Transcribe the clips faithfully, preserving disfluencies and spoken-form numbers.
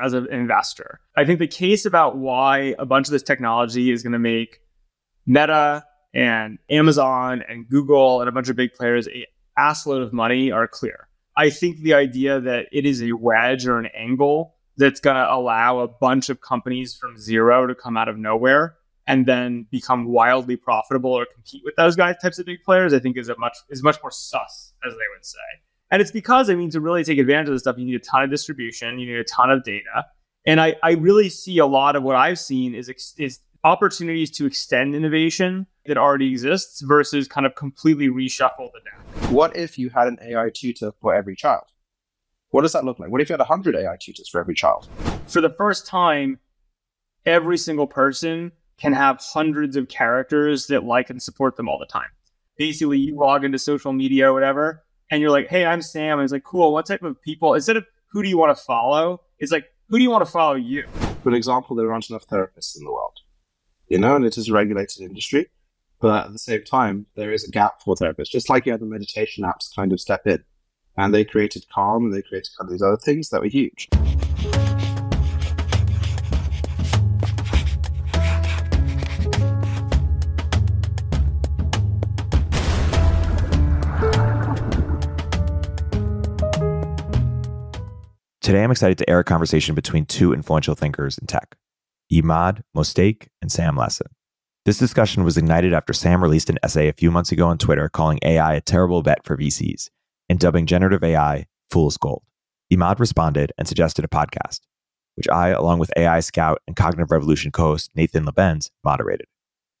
as an investor. I think the case about why a bunch of this technology is going to make Meta and Amazon and Google and a bunch of big players an ass load of money are clear. I think the idea that it is a wedge or an angle that's going to allow a bunch of companies from zero to come out of nowhere and then become wildly profitable or compete with those guys types of big players, I think is a much is much more sus, as they would say. And it's because, I mean, to really take advantage of this stuff, you need a ton of distribution, you need a ton of data. And I, I really see a lot of what I've seen is is opportunities to extend innovation that already exists versus kind of completely reshuffle the deck. What if you had an A I tutor for every child? What does that look like? What if you had one hundred A I tutors for every child? For the first time, every single person can have hundreds of characters that like and support them all the time. Basically, you log into social media or whatever, and you're like, hey, I'm Sam. And it's like, cool, what type of people? Instead of who do you want to follow, it's like, who do you want to follow you? For example, there aren't enough therapists in the world, you know, and it is a regulated industry. But at the same time, there is a gap for therapists, just like you had the meditation apps kind of step in. And they created Calm, and they created kind of these other things that were huge. Today, I'm excited to air a conversation between two influential thinkers in tech, Emad Mostaque and Sam Lessin. This discussion was ignited after Sam released an essay a few months ago on Twitter calling A I a terrible bet for V Cs and dubbing generative A I fool's gold. Emad responded and suggested a podcast, which I, along with A I Scout and Cognitive Revolution co-host Nathan Labenz, moderated.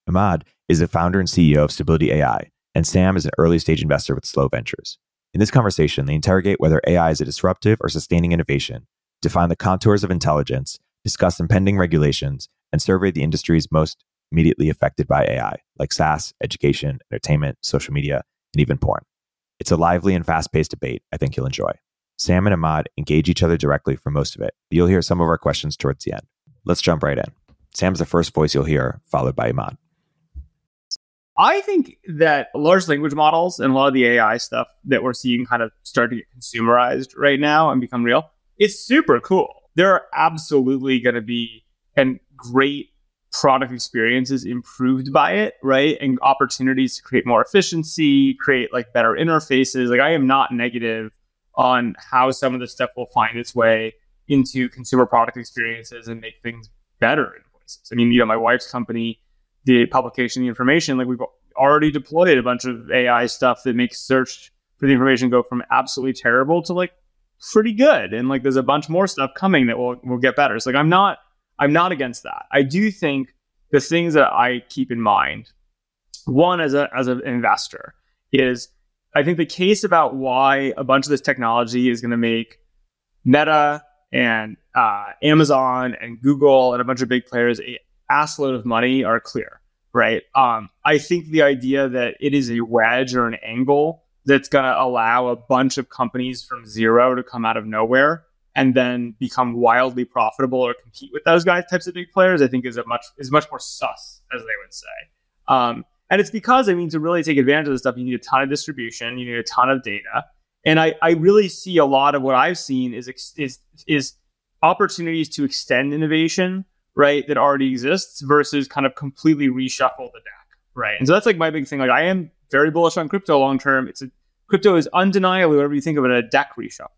Emad is the founder and C E O of Stability A I, and Sam is an early-stage investor with Slow Ventures. In this conversation, they interrogate whether A I is a disruptive or sustaining innovation, define the contours of intelligence, discuss impending regulations, and survey the industries most immediately affected by A I, like SaaS, education, entertainment, social media, and even porn. It's a lively and fast-paced debate I think you'll enjoy. Sam and Emad engage each other directly for most of it, but you'll hear some of our questions towards the end. Let's jump right in. Sam's the first voice you'll hear, followed by Emad. I think that large language models and a lot of the A I stuff that we're seeing kind of start to get consumerized right now and become real, it's super cool. There are absolutely going to be and great product experiences improved by it, right? And opportunities to create more efficiency, create like better interfaces. Like I am not negative on how some of this stuff will find its way into consumer product experiences and make things better in places. I mean, you know, my wife's company, the publication, the information, like we've already deployed a bunch of A I stuff that makes search for the information go from absolutely terrible to like pretty good. And like, there's a bunch more stuff coming that will, will get better. So like, I'm not, I'm not against that. I do think the things that I keep in mind, one, as a, as an investor is I think the case about why a bunch of this technology is going to make Meta and uh, Amazon and Google and a bunch of big players a, ass load of money are clear, right? Um, I think the idea that it is a wedge or an angle that's going to allow a bunch of companies from zero to come out of nowhere and then become wildly profitable or compete with those guys types of big players, I think is a much is much more sus, as they would say. Um, and it's because, I mean, to really take advantage of this stuff, you need a ton of distribution, you need a ton of data. And I, I really see a lot of what I've seen is is is opportunities to extend innovation, right, that already exists versus kind of completely reshuffle the deck, right? And so that's like my big thing. Like I am very bullish on crypto long term. It's a crypto is undeniably, whatever you think of it, a deck reshuffler,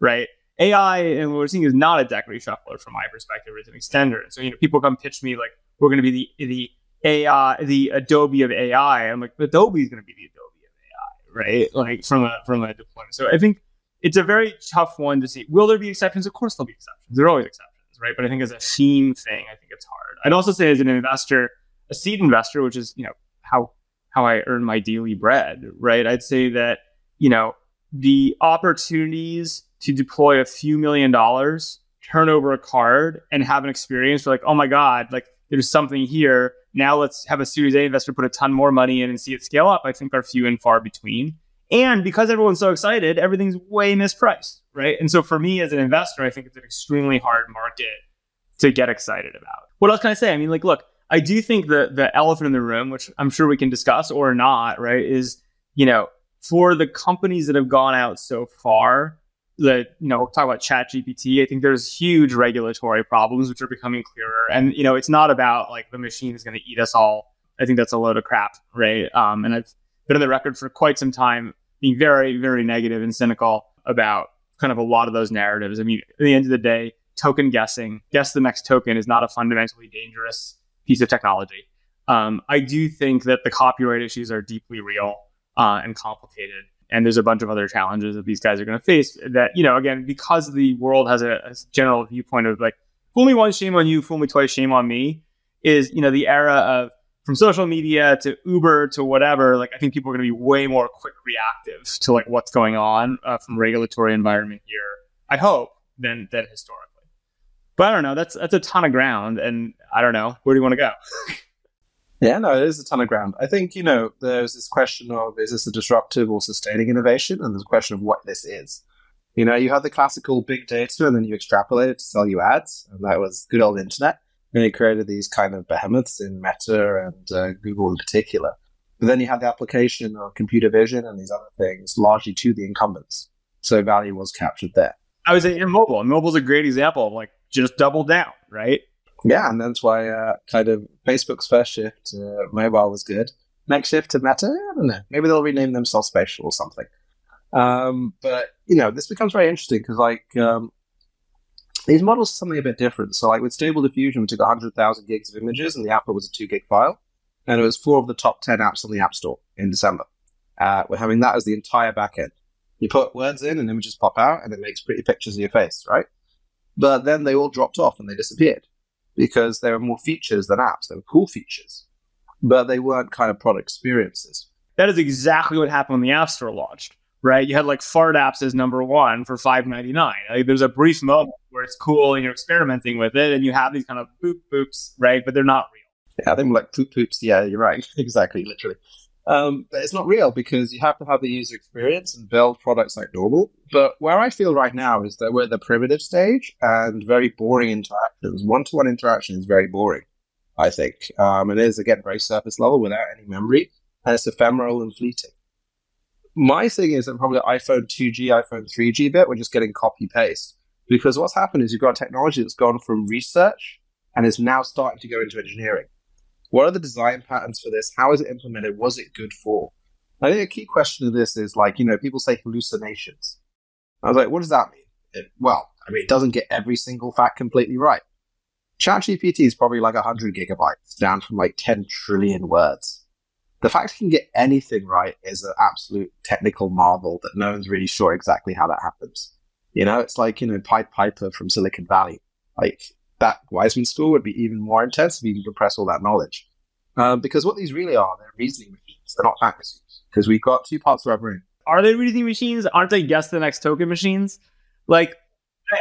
right? A I and what we're seeing is not a deck reshuffler from my perspective. It's an extender. And so you know, people come pitch me like we're going to be the the A I, the Adobe of A I. I'm like Adobe is going to be the Adobe of A I, right? Like from a from a deployment. So I think it's a very tough one to see. Will there be exceptions? Of course, there'll be exceptions. There are always exceptions. Right, but I think as a theme thing, I think it's hard. I'd also say as an investor, a seed investor, which is you know how how I earn my daily bread, right? I'd say that you know the opportunities to deploy a few million dollars, turn over a card, and have an experience where like, oh my god, like there's something here. Now let's have a Series A investor put a ton more money in and see it scale up. I think are few and far between. And because everyone's so excited, everything's way mispriced, right? And so for me as an investor, I think it's an extremely hard market to get excited about. What else can I say? I mean, like, look, I do think the the elephant in the room, which I'm sure we can discuss or not, right, is, you know, for the companies that have gone out so far, that, you know, talk about ChatGPT, I think there's huge regulatory problems which are becoming clearer. And, you know, it's not about like the machine is going to eat us all. I think that's a load of crap, right? Um, and I've been on the record for quite some time being very, very negative and cynical about kind of a lot of those narratives. I mean, at the end of the day, token guessing, guess the next token, is not a fundamentally dangerous piece of technology. Um, I do think that the copyright issues are deeply real uh, and complicated. And there's a bunch of other challenges that these guys are going to face that, you know, again, because the world has a, a general viewpoint of like, fool me once, shame on you, fool me twice, shame on me, is, you know, the era of from social media to Uber to whatever, like I think people are going to be way more quick reactive to like what's going on uh, from regulatory environment here, I hope, than than historically. But I don't know, that's, that's a ton of ground. And I don't know, where do you want to go? Yeah, no, it is a ton of ground. I think, you know, there's this question of, is this a disruptive or sustaining innovation? And there's a question of what this is. You know, you have the classical big data and then you extrapolate it to sell you ads. And that was good old internet. And it created these kind of behemoths in Meta and uh, Google in particular. But then you have the application of computer vision and these other things largely to the incumbents. So value was captured there. I was in mobile. And mobile's a great example of like, just double down, right? Yeah, and that's why uh, kind of Facebook's first shift to mobile was good. Next shift to Meta, I don't know. Maybe they'll rename themselves Spatial or something. Um, but, you know, this becomes very interesting because, like, um, these models are something a bit different. So, like, with Stable Diffusion, we took one hundred thousand gigs of images, and the output was a two-gig file. And it was four of the top ten apps on the App Store in December. Uh, we're having that as the entire backend. You put words in, and images pop out, and it makes pretty pictures of your face, right? But then they all dropped off and they disappeared, because there were more features than apps. They were cool features, but they weren't kind of product experiences. That is exactly what happened when the App Store launched, right? You had like fart apps as number one for five ninety-nine. Like, there's a brief moment where it's cool and you're experimenting with it and you have these kind of poop poops, right? But they're not real. Yeah, I think like poop poops. Yeah, you're right. Exactly, literally. Um, but it's not real because you have to have the user experience and build products like normal. But where I feel right now is that we're at the primitive stage and very boring interactions. One-to-one interaction is very boring, I think. Um, it is, again, very surface level without any memory, and it's ephemeral and fleeting. My thing is that probably iPhone two G, iPhone three G bit, we're just getting copy-paste. Because what's happened is you've got technology that's gone from research and is now starting to go into engineering. What are the design patterns for this? How is it implemented? Was it good for? I think a key question of this is like, you know, people say hallucinations. I was like, what does that mean? It, well, I mean, it doesn't get every single fact completely right. ChatGPT is probably like one hundred gigabytes down from like ten trillion words. The fact it can get anything right is an absolute technical marvel that no one's really sure exactly how that happens. You know, it's like, you know, Pied Piper from Silicon Valley. Like, that Weizmann school would be even more intense if you can compress all that knowledge. Um, because what these really are, they're reasoning machines. They're not fact machines. Because we've got two parts of our brain. Are they reasoning machines? Aren't they guess the next token machines? Like,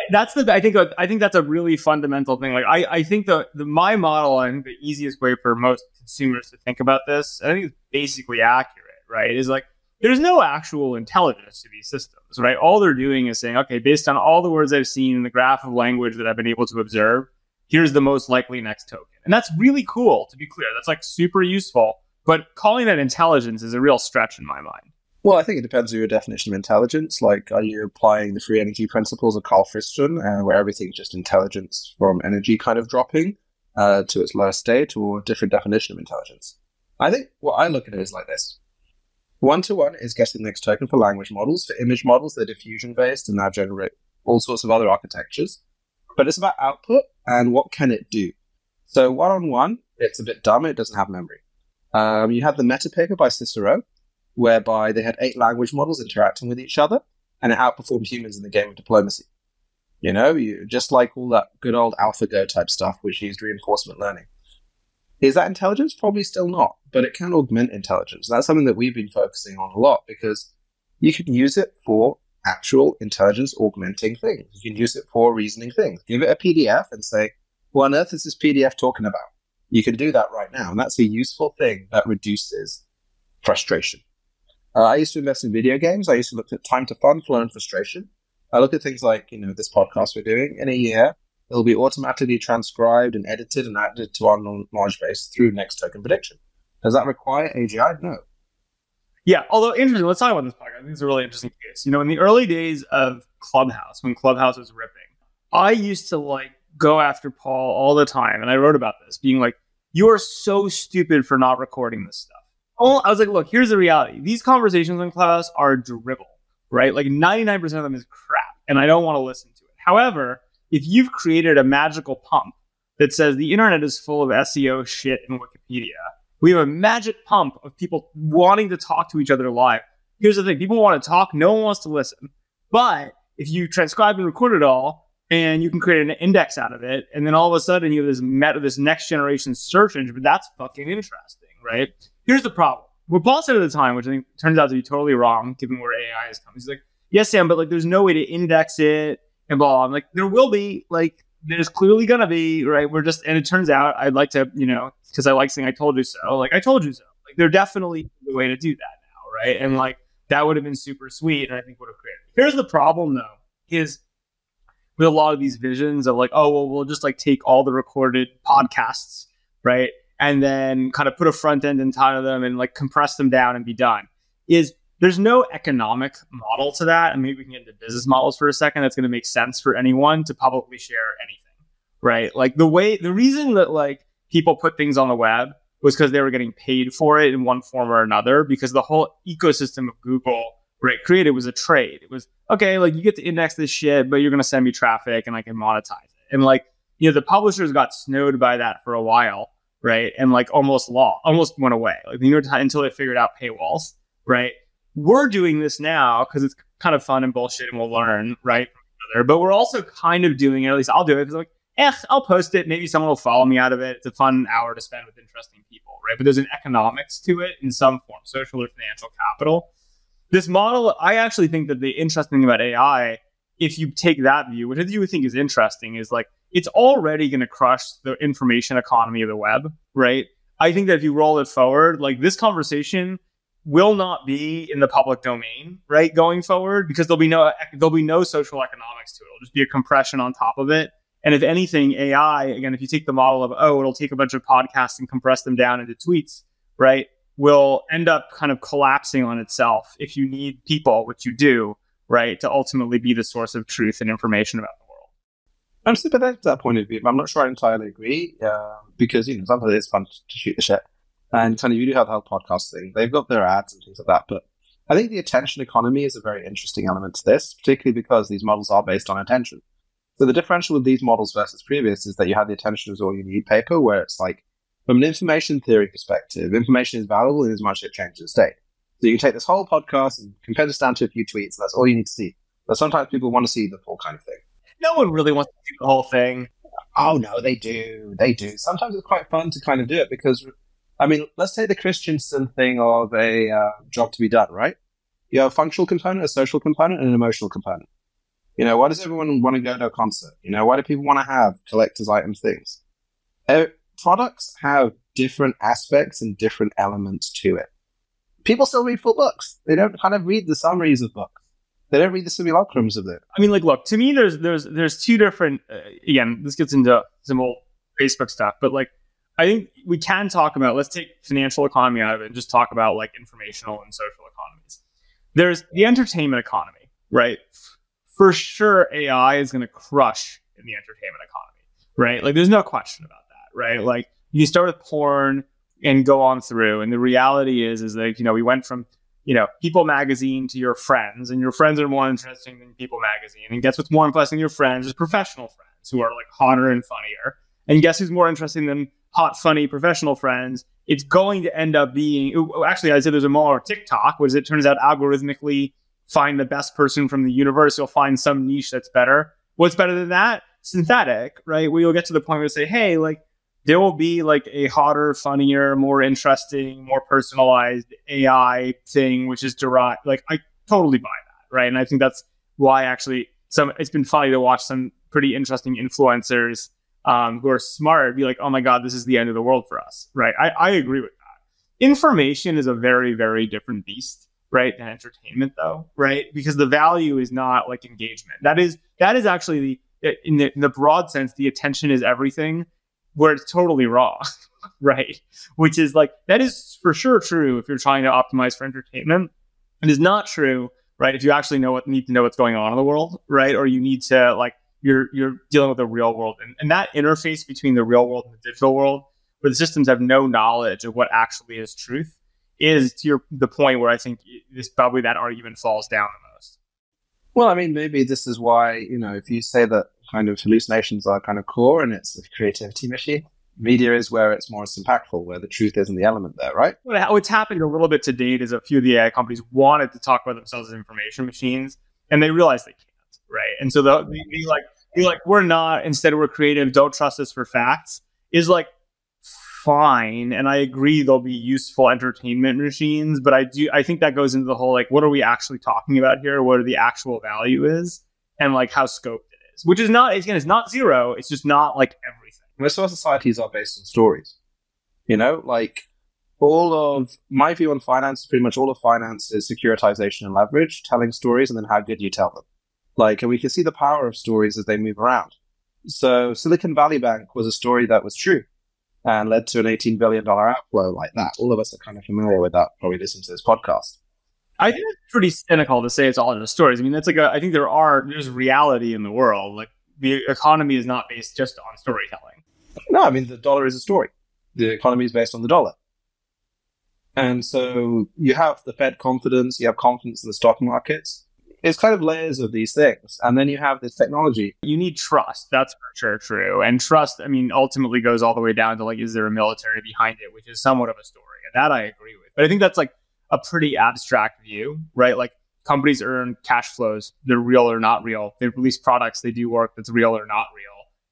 that's the, I think, I think that's a really fundamental thing. Like, I, I think the, the, my model and the easiest way for most consumers to think about this, I think it's basically accurate, right? Is like, there's no actual intelligence to these systems, right? All they're doing is saying, okay, based on all the words I've seen in the graph of language that I've been able to observe, here's the most likely next token. And that's really cool, to be clear. That's like super useful. But calling that intelligence is a real stretch in my mind. Well, I think it depends on your definition of intelligence. Like, are you applying the free energy principles of Carl Friston, uh, where everything's just intelligence from energy kind of dropping uh, to its lowest state, or a different definition of intelligence? I think what I look at it is like this. One-to-one is guessing the next token for language models. For image models, they're diffusion-based and now generate all sorts of other architectures. But it's about output and what can it do. So one-on-one, it's a bit dumb. It doesn't have memory. Um, you have the Meta paper by Cicero, whereby they had eight language models interacting with each other, and it outperformed humans in the game of diplomacy. You know, you, just like all that good old AlphaGo type stuff, which used reinforcement learning. Is that intelligence? Probably still not, but it can augment intelligence. That's something that we've been focusing on a lot because you can use it for actual intelligence augmenting things. You can use it for reasoning things. Give it a P D F and say, what on earth is this P D F talking about? You can do that right now. And that's a useful thing that reduces frustration. Uh, I used to invest in video games. I used to look at time to fun, flow, and frustration. I look at things like, you know, this podcast we're doing in a year. It'll be automatically transcribed and edited and added to our knowledge base through next token prediction. Does that require A G I? No. Yeah, although interesting, let's talk about this podcast. I think it's a really interesting case. You know, in the early days of Clubhouse, when Clubhouse was ripping, I used to like go after Paul all the time. And I wrote about this being like, you are so stupid for not recording this stuff. Oh, I was like, look, here's the reality. These conversations on Clubhouse are dribble, right? Like ninety-nine percent of them is crap and I don't want to listen to it. However, if you've created a magical pump that says the internet is full of S E O shit and Wikipedia, we have a magic pump of people wanting to talk to each other live. Here's the thing. People want to talk. No one wants to listen. But if you transcribe and record it all and you can create an index out of it, and then all of a sudden you have this meta, this next generation search engine, but that's fucking interesting, right? Here's the problem. What Paul said at the time, which I think turns out to be totally wrong, given where A I is coming. He's like, yes, Sam, but like, there's no way to index it and blah, blah. I'm like, there will be, like, there's clearly going to be, right? We're just, and it turns out I'd like to, you know, because I like saying I told you so, like I told you so. Like they're definitely the way to do that now, right? And like, that would have been super sweet. And I think would have created. Here's the problem though, is with a lot of these visions of like, oh, well, we'll just like take all the recorded podcasts, right? And then kind of put a front end in time of them and like compress them down and be done, is there's no economic model to that. And maybe we can get into business models for a second. That's going to make sense for anyone to publicly share anything, right? Like the way, the reason that like people put things on the web was because they were getting paid for it in one form or another, because the whole ecosystem of Google, right, created was a trade. It was, okay, like you get to index this shit, but you're going to send me traffic and I can monetize it. And like, you know, the publishers got snowed by that for a while. Right. And like almost law almost went away like the New York Times, until they figured out paywalls. Right. We're doing this now because it's kind of fun and bullshit and we'll learn. Right. But we're also kind of doing it. At least I'll do it because like, eh, I'll post it. Maybe someone will follow me out of it. It's a fun hour to spend with interesting people. Right. But there's an economics to it in some form, social or financial capital. This model, I actually think that the interesting thing about A I, if you take that view, which I do think is interesting, is like, it's already going to crush the information economy of the web, right? I think that if you roll it forward, like this conversation will not be in the public domain, right? Going forward, because there'll be no there'll be no social economics to it. It'll just be a compression on top of it. And if anything, A I, again, if you take the model of, oh, it'll take a bunch of podcasts and compress them down into tweets, right? Will end up kind of collapsing on itself if you need people, which you do, right? To ultimately be the source of truth and information about them. I'm sympathetic to that point of view, but I'm not sure I entirely agree uh, because, you know, sometimes it's fun to shoot the shit. And kind of, you do have the whole podcast thing. They've got their ads and things like that. But I think the attention economy is a very interesting element to this, particularly because these models are based on attention. So the differential with these models versus previous is that you have the attention is all you need paper, where it's like, from an information theory perspective, information is valuable in as much as it changes the state. So you can take this whole podcast and compare this down to a few tweets. That's all you need to see. But sometimes people want to see the full kind of thing. No one really wants to do the whole thing. Oh, no, they do. They do. Sometimes it's quite fun to kind of do it because, I mean, let's take the Christensen thing of a uh, job to be done, right? You have a functional component, a social component, and an emotional component. You know, why does everyone want to go to a concert? You know, why do people want to have collector's items things? Uh, products have different aspects and different elements to it. People still read full books. They don't kind of read the summaries of books. They don't read the simulacrums of it. I mean, like, look, to me, there's there's there's two different, uh, again, this gets into some old Facebook stuff, but like, I think we can talk about, let's take financial economy out of it and just talk about like informational and social economies. There's the entertainment economy, right? For sure, A I is going to crush in the entertainment economy, right? Like, there's no question about that, right? Like, you start with porn and go on through. And the reality is, is like, you know, we went from, you know, People magazine to your friends, and your friends are more interesting than People magazine. And guess what's more interesting than your friends is professional friends who are like hotter and funnier. And guess who's more interesting than hot, funny professional friends? It's going to end up being, actually, I said there's a more TikTok, which it turns out algorithmically find the best person from the universe. You'll find some niche that's better. What's better than that? Synthetic, right? Where you'll get to the point where you say, hey, like, there will be like a hotter, funnier, more interesting, more personalized A I thing, which is derived. Like, I totally buy that, right? And I think that's why actually some, it's been funny to watch some pretty interesting influencers um, who are smart be like, oh my God, this is the end of the world for us, right? I, I agree with that. Information is a very, very different beast, right? Than entertainment though, right? Because the value is not like engagement. That is, that is actually the, in the, in the broad sense, the attention is everything. where it's totally raw, right? Which is like, that is for sure true if you're trying to optimize for entertainment. It is not true, right, if you actually know what, need to know what's going on in the world, right? Or you need to, like, you're you're dealing with the real world. And, and that interface between the real world and the digital world, where the systems have no knowledge of what actually is truth, is to your, the point where I think this probably that argument falls down the most. Well, I mean, maybe this is why, you know, if you say that kind of hallucinations are kind of core and it's a creativity machine, media is where it's more impactful, where the truth isn't the element there, right? What's happened a little bit to date is a few of the A I companies wanted to talk about themselves as information machines, and they realized they can't, right? And so the, the, the like, the, like, we're not, instead we're creative, don't trust us for facts, is like, fine. And I agree they'll be useful entertainment machines, but I do, I think that goes into the whole, like, what are we actually talking about here? What are the actual value is? And like how scoped it is, which is not, again, it's not zero. It's just not like everything. Most of our societies are based on stories, you know, like all of my view on finance, pretty much all of finance is securitization and leverage, telling stories, and then how good you tell them. Like, and we can see the power of stories as they move around. So Silicon Valley Bank was a story that was true and led to an eighteen billion dollars outflow like that. All of us are kind of familiar with that, probably listen to this podcast. I think it's pretty cynical to say it's all just stories. I mean, that's like, a, I think there are, there's reality in the world. Like the economy is not based just on storytelling. No, I mean, the dollar is a story. The economy is based on the dollar. And so you have the Fed confidence, you have confidence in the stock markets. It's kind of layers of these things. And then you have this technology. You need trust. That's for sure true. And trust, I mean, ultimately goes all the way down to like, is there a military behind it, which is somewhat of a story. And that I agree with. But I think that's like a pretty abstract view, right? Like companies earn cash flows. They're real or not real. They release products. They do work that's real or not real.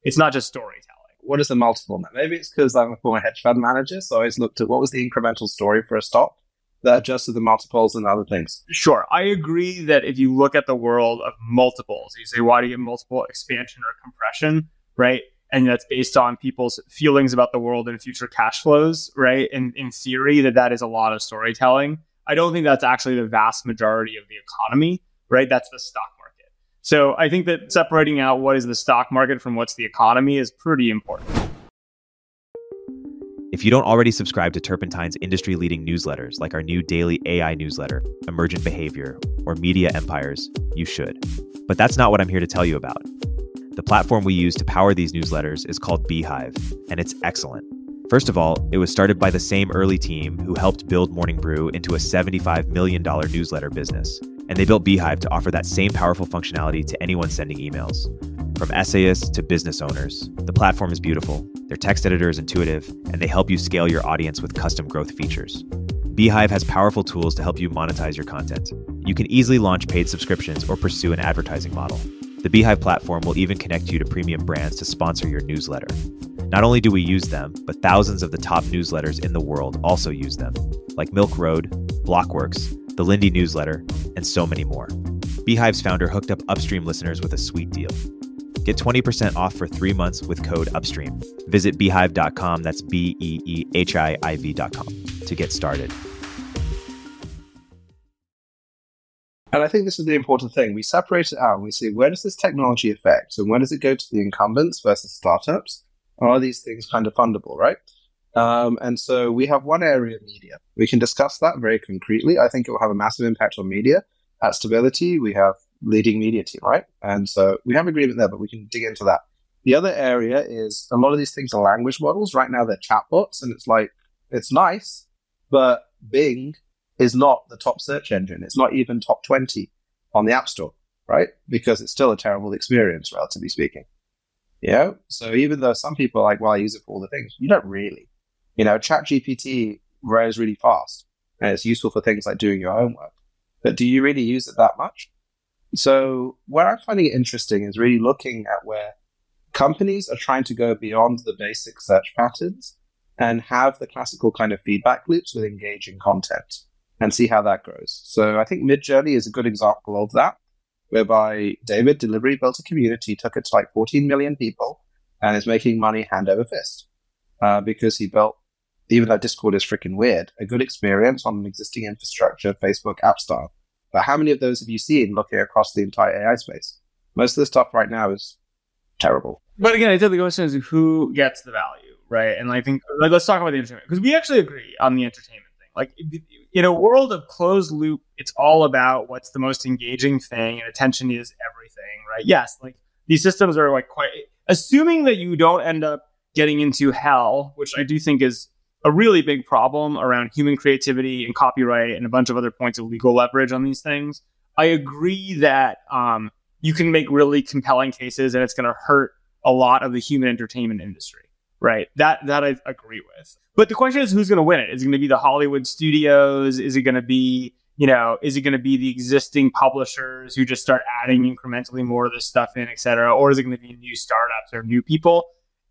It's not just storytelling. What is the multiple? Maybe it's because I'm a former hedge fund manager, so I always looked at what was the incremental story for a stock that adjusted the multiples and other things. Sure. I agree that if you look at the world of multiples, you say, why do you get multiple expansion or compression, right? And that's based on people's feelings about the world and future cash flows, right? And in theory, that that is a lot of storytelling. I don't think that's actually the vast majority of the economy, right? That's the stock market. So I think that separating out what is the stock market from what's the economy is pretty important. If you don't already subscribe to Turpentine's industry-leading newsletters, like our new daily A I newsletter, Emergent Behavior, or Media Empires, you should. But that's not what I'm here to tell you about. The platform we use to power these newsletters is called Beehive, and it's excellent. First of all, it was started by the same early team who helped build Morning Brew into a seventy-five million dollars newsletter business. And they built Beehive to offer that same powerful functionality to anyone sending emails. From essayists to business owners, the platform is beautiful, their text editor is intuitive, and they help you scale your audience with custom growth features. Beehive has powerful tools to help you monetize your content. You can easily launch paid subscriptions or pursue an advertising model. The Beehive platform will even connect you to premium brands to sponsor your newsletter. Not only do we use them, but thousands of the top newsletters in the world also use them, like Milk Road, Blockworks, the Lindy Newsletter, and so many more. Beehive's founder hooked up Upstream listeners with a sweet deal. Get twenty percent off for three months with code Upstream. Visit beehive dot com, that's B E E H I I V dot com, to get started. And I think this is the important thing. We separate it out and we see, where does this technology affect? And where does it go to the incumbents versus startups? Are these things kind of fundable, right? Um, and so we have one area of media. We can discuss that very concretely. I think it will have a massive impact on media. At Stability, we have leading media team, right? And so we have agreement there, but we can dig into that. The other area is a lot of these things are language models. Right now they're chatbots, and it's like, it's nice, but Bing is not the top search engine. It's not even top twenty on the App Store, right? Because it's still a terrible experience, relatively speaking. You know? So even though some people are like, well, I use it for all the things, you don't really. You know, ChatGPT grows really fast, and it's useful for things like doing your homework. But do you really use it that much? So where I'm finding it interesting is really looking at where companies are trying to go beyond the basic search patterns and have the classical kind of feedback loops with engaging content and see how that grows. So I think Midjourney is a good example of that, whereby David deliberately built a community, took it to like fourteen million people, and is making money hand over fist uh, because he built, even though Discord is freaking weird, a good experience on an existing infrastructure, Facebook app style. But how many of those have you seen looking across the entire A I space? Most of the stuff right now is terrible. But again, I think the question is who gets the value, right? And I think, like, let's talk about the entertainment, because we actually agree on the entertainment thing. Like, in a world of closed loop, it's all about what's the most engaging thing, and attention is everything, right? Yes, like these systems are like quite, assuming that you don't end up getting into hell, which I do think is a really big problem around human creativity and copyright and a bunch of other points of legal leverage on these things. I agree that um, you can make really compelling cases and it's going to hurt a lot of the human entertainment industry, right? That that I agree with. But the question is, who's going to win it? Is it going to be the Hollywood studios? Is it going to be, you know, is it going to be the existing publishers who just start adding incrementally more of this stuff in, et cetera? Or is it going to be new startups or new people?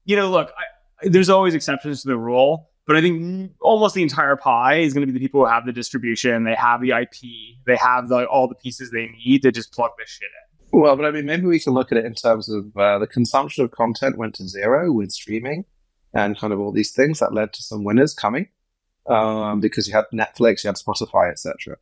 You know, look, I, there's always exceptions to the rule. But I think almost the entire pie is going to be the people who have the distribution, they have the I P, they have the, all the pieces they need to just plug this shit in. Well, but I mean, maybe we can look at it in terms of uh, the consumption of content went to zero with streaming and kind of all these things that led to some winners coming um, because you had Netflix, you had Spotify, et cetera.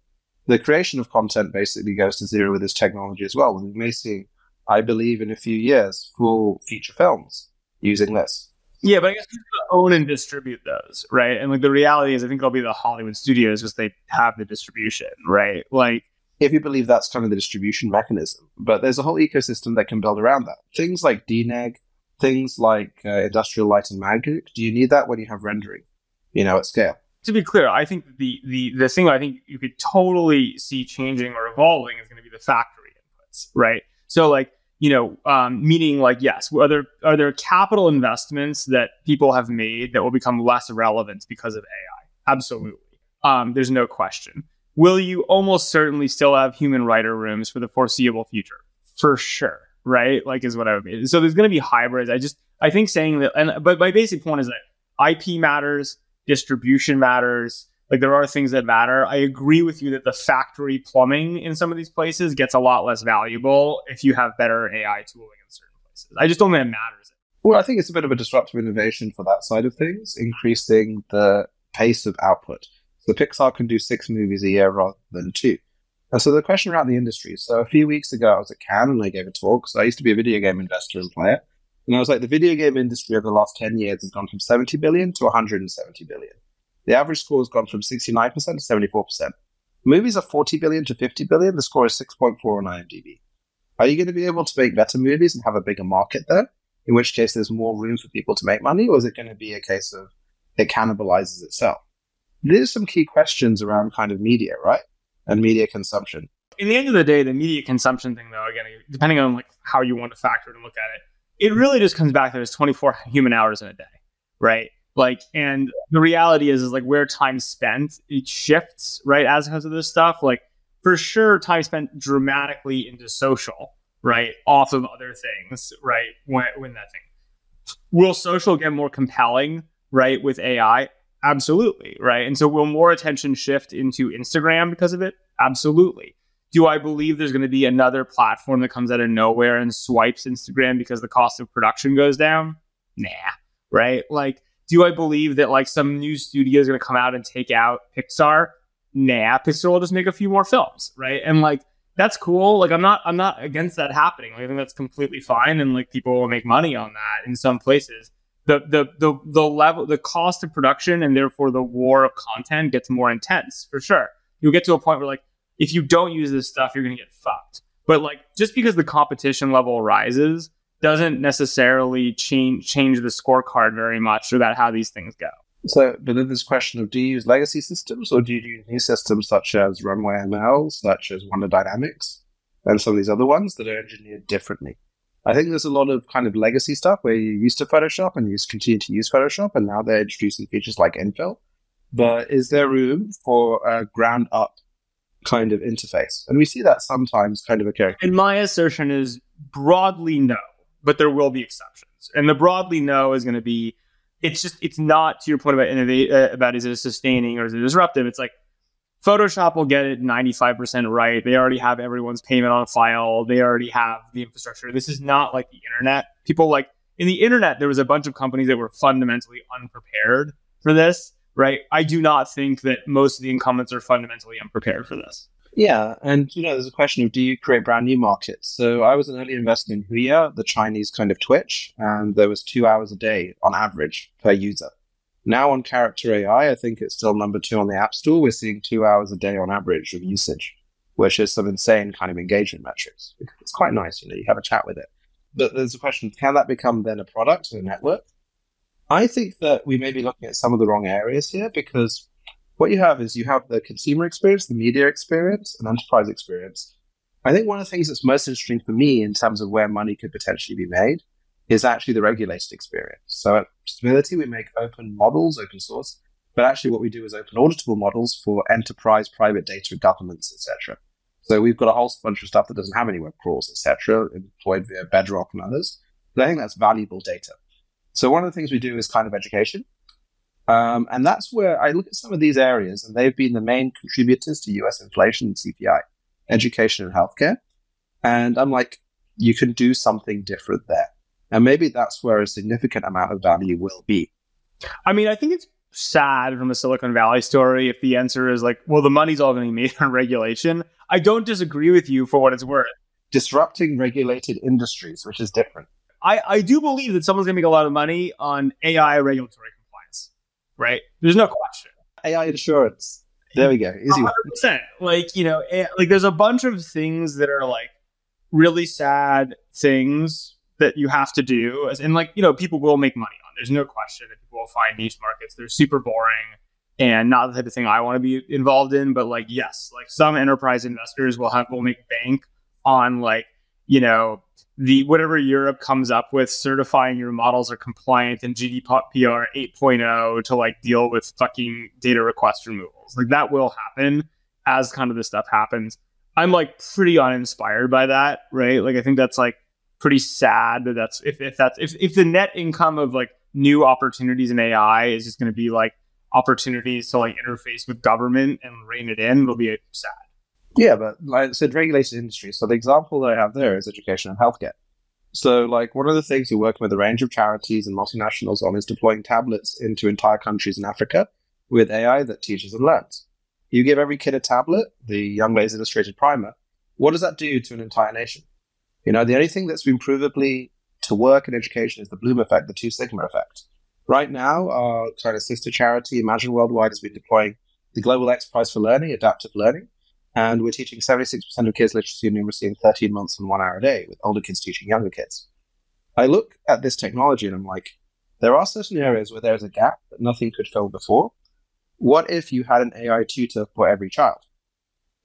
The creation of content basically goes to zero with this technology as well. We may see, I believe, in a few years, full feature films using this. Yeah, but I guess people own and distribute those, right? And like the reality is, I think it'll be the Hollywood studios because they have the distribution, right? Like, if you believe that's kind of the distribution mechanism, but there's a whole ecosystem that can build around that. Things like D N E G, things like uh, Industrial Light and Magic. Do you need that when you have rendering, you know, at scale? To be clear, I think the the the thing I think you could totally see changing or evolving is going to be the factory inputs, right? So like, you know, um, meaning like, yes, are there, are there capital investments that people have made that will become less relevant because of A I? Absolutely. Um, there's no question. Will you almost certainly still have human writer rooms for the foreseeable future? For sure, right? Like is what I would mean. So there's going to be hybrids. I just, I think saying that, and but my basic point is that I P matters, distribution matters. Like there are things that matter. I agree with you that the factory plumbing in some of these places gets a lot less valuable if you have better A I tooling in certain places. I just don't think it matters. Well, I think it's a bit of a disruptive innovation for that side of things, increasing the pace of output. So Pixar can do six movies a year rather than two. And so the question around the industry. So a few weeks ago, I was at Cannes and I gave a talk. So I used to be a video game investor and player. And I was like, the video game industry over the last ten years has gone from seventy billion to one hundred seventy billion. The average score has gone from sixty-nine percent to seventy-four percent. Movies are forty billion to fifty billion. The score is six point four on I M D B. Are you going to be able to make better movies and have a bigger market there? In which case, there's more room for people to make money, or is it going to be a case of it cannibalizes itself? There's some key questions around kind of media, right? And media consumption. In the end of the day, the media consumption thing, though, again, depending on like how you want to factor it and look at it, it really just comes back to there's twenty-four human hours in a day, right? Like, and the reality is, is like where time spent, it shifts, right? As because of this stuff, like for sure, time spent dramatically into social, right? Off of other things, right? When, when that thing, will social get more compelling, right? With A I? Absolutely. Right. And so will more attention shift into Instagram because of it? Absolutely. Do I believe there's going to be another platform that comes out of nowhere and swipes Instagram because the cost of production goes down? Nah. Right. Like, do I believe that like some new studio is going to come out and take out Pixar? Nah, Pixar will just make a few more films, right? And like that's cool. Like I'm not, I'm not against that happening. Like, I think that's completely fine, and like people will make money on that in some places. The the the the level, the cost of production, and therefore the war of content gets more intense for sure. You'll get to a point where like if you don't use this stuff, you're going to get fucked. But like just because the competition level rises doesn't necessarily change change the scorecard very much about how these things go. So, but then this question of, do you use legacy systems or do you use new systems such as Runway M L, such as Wonder Dynamics, and some of these other ones that are engineered differently? I think there's a lot of kind of legacy stuff where you're used to Photoshop and you continue to use Photoshop, and now they're introducing features like infill. But is there room for a ground-up kind of interface? And we see that sometimes kind of occurring. And my assertion is broadly no. But there will be exceptions. And the broadly no is going to be, it's just, it's not to your point about innovate, uh, about is it sustaining or is it disruptive? It's like Photoshop will get it ninety-five percent right. They already have everyone's payment on file. They already have the infrastructure. This is not like the internet. People like, in the internet, there was a bunch of companies that were fundamentally unprepared for this, right? I do not think that most of the incumbents are fundamentally unprepared for this. Yeah. And, you know, there's a question of, do you create brand new markets? So I was an early investor in Huya, the Chinese kind of Twitch, and there was two hours a day on average per user. Now on Character A I, I think it's still number two on the App Store. We're seeing two hours a day on average of usage, which is some insane kind of engagement metrics. It's quite nice, you know, you have a chat with it. But there's a question, can that become then a product and a network? I think that we may be looking at some of the wrong areas here, because what you have is you have the consumer experience, the media experience, and enterprise experience. I think one of the things that's most interesting for me in terms of where money could potentially be made is actually the regulated experience. So at Stability, we make open models, open source, but actually what we do is open auditable models for enterprise, private data, governments, et cetera. So we've got a whole bunch of stuff that doesn't have any web crawls, et cetera, employed via Bedrock and others. But I think that's valuable data. So one of the things we do is kind of education. Um, and that's where I look at some of these areas, and they've been the main contributors to U S inflation and C P I, education and healthcare. And I'm like, you can do something different there. And maybe that's where a significant amount of value will be. I mean, I think it's sad from a Silicon Valley story if the answer is like, well, the money's all going to be made on regulation. I don't disagree with you for what it's worth. Disrupting regulated industries, which is different. I, I do believe that someone's going to make a lot of money on A I regulatory compliance, right? There's no question. A I insurance. There we go. Easy one hundred percent. Like, you know, like there's a bunch of things that are like really sad things that you have to do. And like, you know, people will make money on. There's no question that people will find niche markets. They're super boring and not the type of thing I want to be involved in. But like, yes, like some enterprise investors will have, will make bank on like, you know, the whatever Europe comes up with, certifying your models are compliant in G D P R eight point oh to like deal with fucking data request removals. Like that will happen as kind of this stuff happens. I'm like pretty uninspired by that, right? Like I think that's like pretty sad that that's if, if that's if, if the net income of like new opportunities in A I is just going to be like opportunities to like interface with government and rein it in, it'll be sad. Yeah, but like I said, regulated industries. So the example that I have there is education and healthcare. So like one of the things we're working with a range of charities and multinationals on is deploying tablets into entire countries in Africa with A I that teaches and learns. You give every kid a tablet, the Young Lady's Illustrated Primer. What does that do to an entire nation? You know, the only thing that's been provably to work in education is the Bloom effect, the Two Sigma effect. Right now, our kind of sister charity, Imagine Worldwide, has been deploying the Global X Prize for Learning, adaptive learning. And we're teaching seventy-six percent of kids literacy and numeracy in thirteen months and one hour a day, with older kids teaching younger kids. I look at this technology and I'm like, there are certain areas where there is a gap that nothing could fill before. What if you had an A I tutor for every child?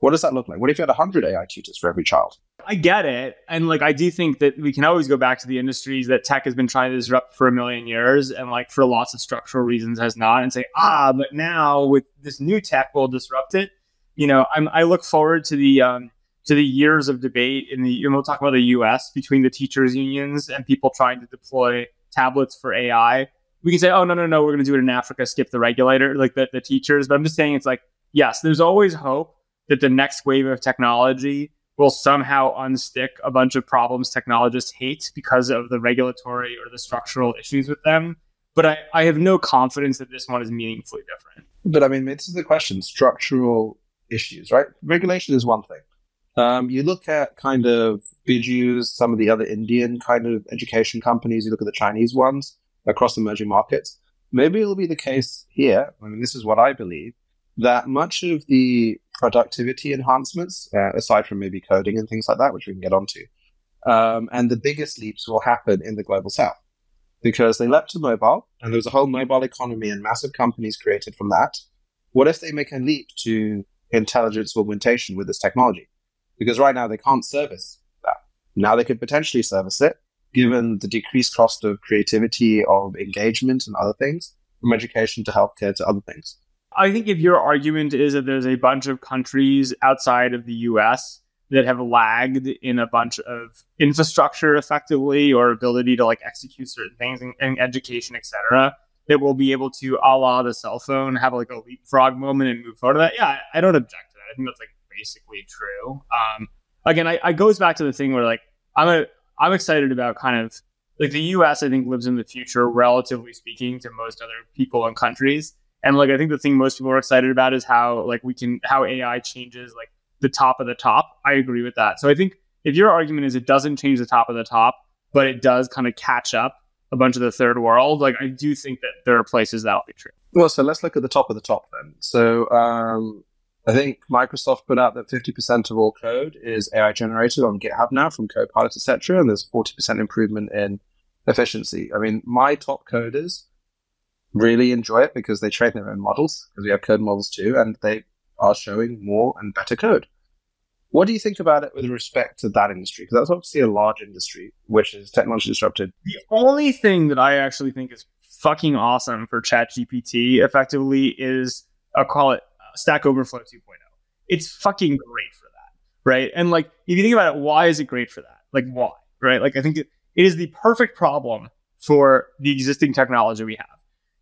What does that look like? What if you had one hundred A I tutors for every child? I get it. And like, I do think that we can always go back to the industries that tech has been trying to disrupt for a million years and like for lots of structural reasons has not, and say, ah, but now with this new tech, we'll disrupt it. You know, I'm, I look forward to the um, to the years of debate in the, and we'll talk about the U S between the teachers unions and people trying to deploy tablets for A I. We can say, oh, no, no, no, we're going to do it in Africa, skip the regulator, like the, the teachers. But I'm just saying it's like, yes, there's always hope that the next wave of technology will somehow unstick a bunch of problems technologists hate because of the regulatory or the structural issues with them. But I, I have no confidence that this one is meaningfully different. But I mean, this is the question, structural issues, right? Regulation is one thing. Um, you look at kind of Biju's, some of the other Indian kind of education companies, you look at the Chinese ones across emerging markets. Maybe it'll be the case here, I mean, this is what I believe, that much of the productivity enhancements, uh, aside from maybe coding and things like that, which we can get onto, um, and the biggest leaps will happen in the global south because they leapt to mobile and there was a whole mobile economy and massive companies created from that. What if they make a leap to intelligence augmentation with this technology? Because right now they can't service that. Now they could potentially service it, given the decreased cost of creativity, of engagement and other things, from education to healthcare to other things. I think if your argument is that there's a bunch of countries outside of the U S that have lagged in a bunch of infrastructure effectively or ability to like execute certain things and education, et cetera, that will be able to, a la the cell phone, have like a leapfrog moment and move forward to that. Yeah, I don't object to that. I think that's like basically true. Um, again, I, I goes back to the thing where like, I'm a, I'm excited about kind of like the U S, I think lives in the future, relatively speaking to most other people and countries. And like, I think the thing most people are excited about is how like we can, how A I changes like the top of the top, I agree with that. So I think if your argument is it doesn't change the top of the top, but it does kind of catch up a bunch of the third world, like I do think that there are places that'll be true. Well, so let's look at the top of the top then. So um, I think Microsoft put out that fifty percent of all code is A I generated on GitHub now from Copilot, et cetera, and there's forty percent improvement in efficiency. I mean, my top coders really enjoy it because they train their own models, because we have code models too, and they are showing more and better code. What do you think about it with respect to that industry? Because that's obviously a large industry, which is technology disrupted. The only thing that I actually think is fucking awesome for ChatGPT effectively is, I'll call it Stack Overflow two point oh. It's fucking great for that, right? And like, if you think about it, why is it great for that? Like, why, right? Like, I think it, it is the perfect problem for the existing technology we have.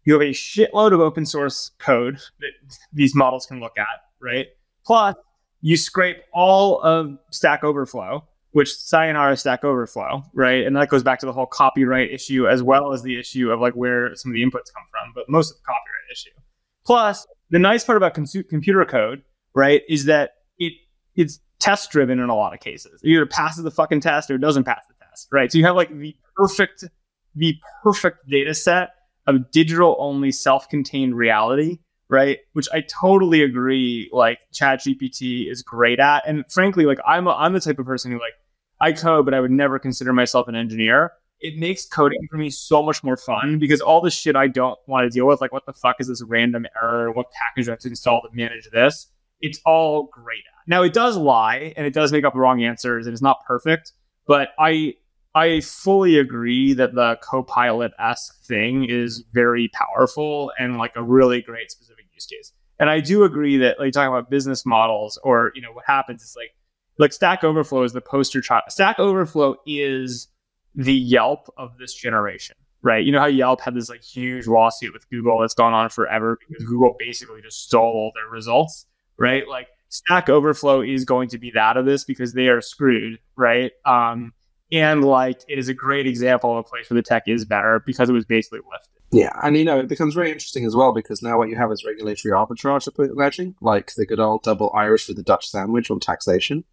You have a shitload of open source code that these models can look at, right? Plus, you scrape all of Stack Overflow, which sayonara Stack Overflow, right? And that goes back to the whole copyright issue, as well as the issue of like where some of the inputs come from, but most of the copyright issue. Plus, the nice part about cons- computer code, right, is that it it's test driven in a lot of cases. It either passes the fucking test or it doesn't pass the test, right? So you have like the perfect, the perfect data set of digital only self-contained reality, right? Which I totally agree, like ChatGPT is great at. And frankly, like I'm a, I'm the type of person who like, I code, but I would never consider myself an engineer. It makes coding for me so much more fun because all the shit I don't want to deal with, like what the fuck is this random error? What package do I have to install to manage this? It's all great at. Now it does lie and it does make up wrong answers and it's not perfect, but I I fully agree that the Copilot-esque thing is very powerful and like a really great specific use case. And I do agree that like talking about business models or, you know, what happens is like, like Stack Overflow is the poster child. Stack Overflow is the Yelp of this generation, right? You know how Yelp had this like huge lawsuit with Google that's gone on forever because Google basically just stole all their results, right? Like Stack Overflow is going to be that of this because they are screwed, right? Um, And like, it is a great example of a place where the tech is better because it was basically lifted. Yeah. And, you know, it becomes very interesting as well, because now what you have is regulatory arbitrage, alleging, like the good old double Irish with the Dutch sandwich on taxation,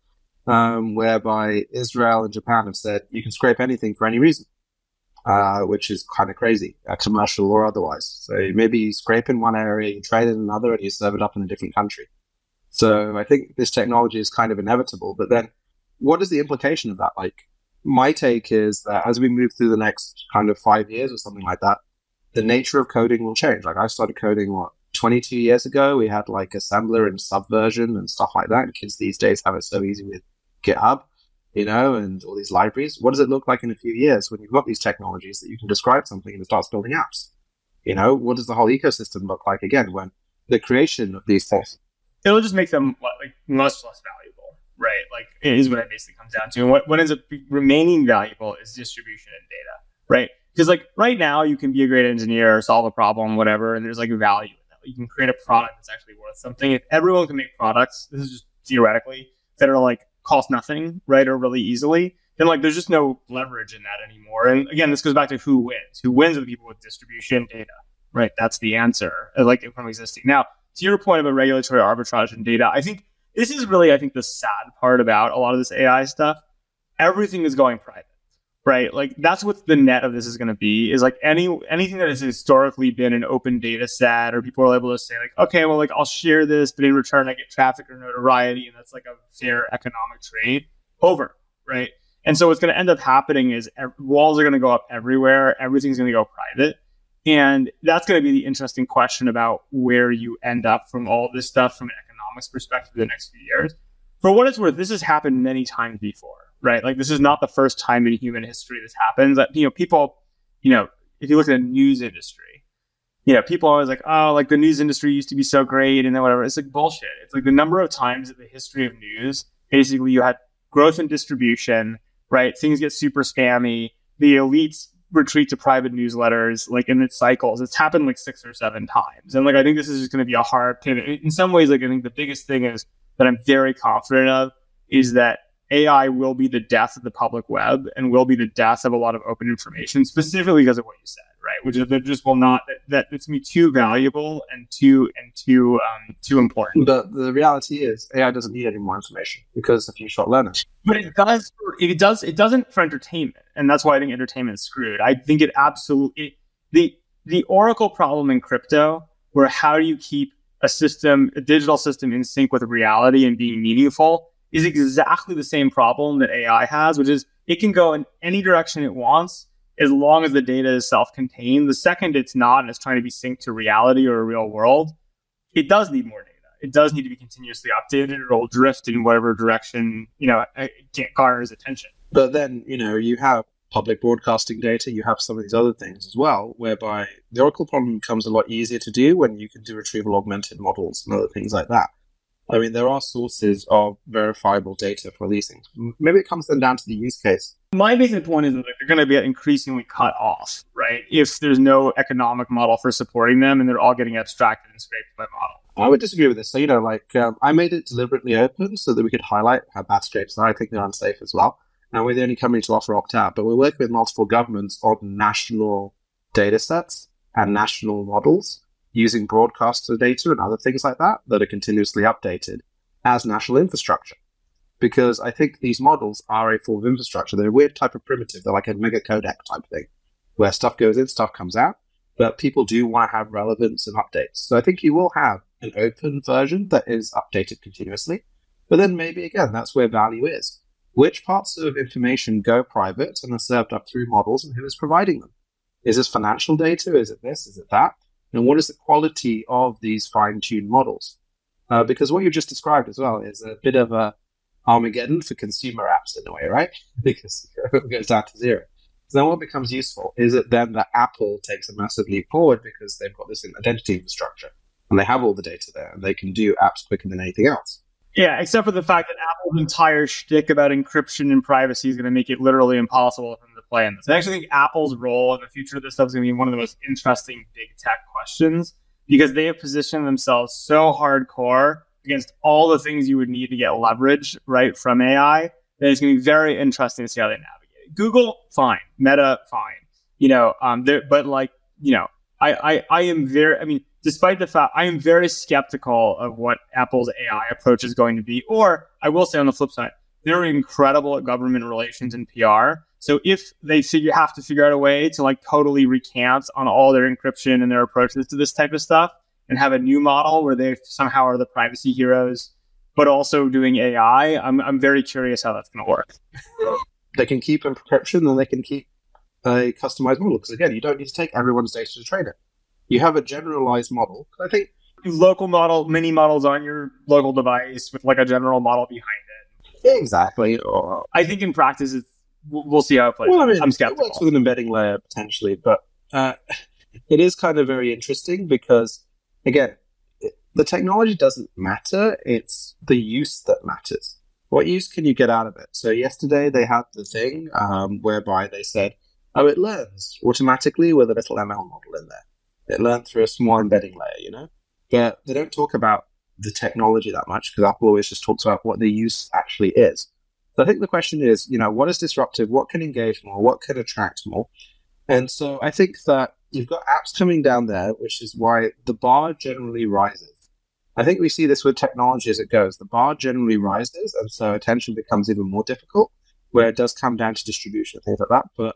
um, whereby Israel and Japan have said you can scrape anything for any reason, uh, which is kind of crazy, uh, commercial or otherwise. So maybe you scrape in one area, you trade in another, and you serve it up in a different country. So I think this technology is kind of inevitable. But then what is the implication of that? Like, my take is that as we move through the next kind of five years or something like that, the nature of coding will change. Like I started coding, what, twenty-two years ago? We had like Assembler and Subversion and stuff like that. And kids these days have it so easy with GitHub, you know, and all these libraries. What does it look like in a few years when you've got these technologies that you can describe something and it starts building apps? You know, what does the whole ecosystem look like again when the creation of these things? It'll just make them like much less valuable. Right, like it is what it basically comes down to, and what, what ends up remaining valuable is distribution and data, right? Because like right now, you can be a great engineer, solve a problem, whatever, and there's like value in that. You can create a product that's actually worth something. If everyone can make products, this is just theoretically, that are like cost nothing, right, or really easily, then like there's just no leverage in that anymore. And again, this goes back to who wins. Who wins are the people with distribution data, right? That's the answer. Like from existing now, to your point about regulatory arbitrage and data, I think. This is really, I think, the sad part about a lot of this A I stuff. Everything is going private, right? Like that's what the net of this is going to be, is like any anything that has historically been an open data set or people are able to say like, okay, well, like I'll share this, but in return I get traffic or notoriety, and that's like a fair economic trade, over, right? And so what's going to end up happening is ev- walls are going to go up everywhere. Everything's going to go private. And that's going to be the interesting question about where you end up from all this stuff from an economic perspective the next few years. For what it's worth, this has happened many times before, right? Like this is not the first time in human history this happens. That, you know, people, you know, if you look at the news industry, you know, people are always like, oh, like the news industry used to be so great and then whatever. It's like bullshit. It's like the number of times in the history of news, basically you had growth and distribution, right? Things get super spammy. The elites retreat to private newsletters, like in its cycles. It's happened like six or seven times. And like, I think this is just going to be a hard pivot. In some ways, like I think the biggest thing is that I'm very confident of is that A I will be the death of the public web and will be the death of a lot of open information, specifically because of what you said, right? Which they just will not, that it's going to be too valuable and too, and too, um, too important. The the reality is A I doesn't need any more information because it's a few short learners. But it does, it does, it doesn't for entertainment. And that's why I think entertainment is screwed. I think it absolutely, the, the Oracle problem in crypto, where how do you keep a system, a digital system in sync with reality and being meaningful, is exactly the same problem that A I has, which is it can go in any direction it wants as long as the data is self-contained. The second it's not and it's trying to be synced to reality or a real world, it does need more data. It does need to be continuously updated, or it'll drift in whatever direction, you know, it can't garner his attention. But then, you know, you have public broadcasting data, you have some of these other things as well, whereby the Oracle problem becomes a lot easier to do when you can do retrieval augmented models and other things like that. I mean, there are sources of verifiable data for these things. Maybe it comes then down to the use case. My basic point is that they're going to be increasingly cut off, right? If there's no economic model for supporting them and they're all getting abstracted and scraped by model. I would disagree with this. So, you know, like um, I made it deliberately open so that we could highlight how bad scrapes are. I think they're unsafe as well. And we're the only company to offer opt-out, but we're working with multiple governments on national data sets and national models using broadcaster data and other things like that that are continuously updated as national infrastructure. Because I think these models are a form of infrastructure. They're a weird type of primitive. They're like a mega codec type thing where stuff goes in, stuff comes out, but people do want to have relevance and updates. So I think you will have an open version that is updated continuously. But then maybe, again, that's where value is. Which parts of information go private and are served up through models, and who is providing them? Is this financial data? Is it this? Is it that? And what is the quality of these fine-tuned models? Uh, because what you just described as well is a bit of a Armageddon for consumer apps in a way, right? Because it goes down to zero. So then what becomes useful? Is it then that Apple takes a massive leap forward because they've got this identity infrastructure and they have all the data there and they can do apps quicker than anything else? Yeah, except for the fact that Apple's entire shtick about encryption and privacy is going to make it literally impossible for them to play in this. I actually think Apple's role in the future of this stuff is going to be one of the most interesting big tech questions, because they have positioned themselves so hardcore against all the things you would need to get leverage right from A I that it's going to be very interesting to see how they navigate it. Google, fine. Meta, fine. You know, um, but like, you know, I, I, I am very, I mean, despite the fact, I am very skeptical of what Apple's A I approach is going to be. Or I will say on the flip side, they're incredible at government relations and P R. So if they figure, have to figure out a way to like totally recant on all their encryption and their approaches to this type of stuff and have a new model where they somehow are the privacy heroes, but also doing A I, I'm I'm very curious how that's going to work. They can keep encryption and they can keep a customized model. Because again, you don't need to take everyone's data to train it. You have a generalized model. I think local model, mini models on your local device with like a general model behind it. Exactly. Or, I think in practice, it's, we'll see how it plays. Well, I mean, I'm skeptical. It works with an embedding layer potentially, but uh, it is kind of very interesting because, again, it, the technology doesn't matter. It's the use that matters. What use can you get out of it? So yesterday they had the thing um, whereby they said, oh, it learns automatically with a little M L model in there. It learned through a small embedding layer, you know? But they don't talk about the technology that much because Apple always just talks about what the use actually is. So I think the question is, you know, what is disruptive? What can engage more? What can attract more? And so I think that you've got apps coming down there, which is why the bar generally rises. I think we see this with technology as it goes. The bar generally rises, and so attention becomes even more difficult, where it does come down to distribution and things like that. But,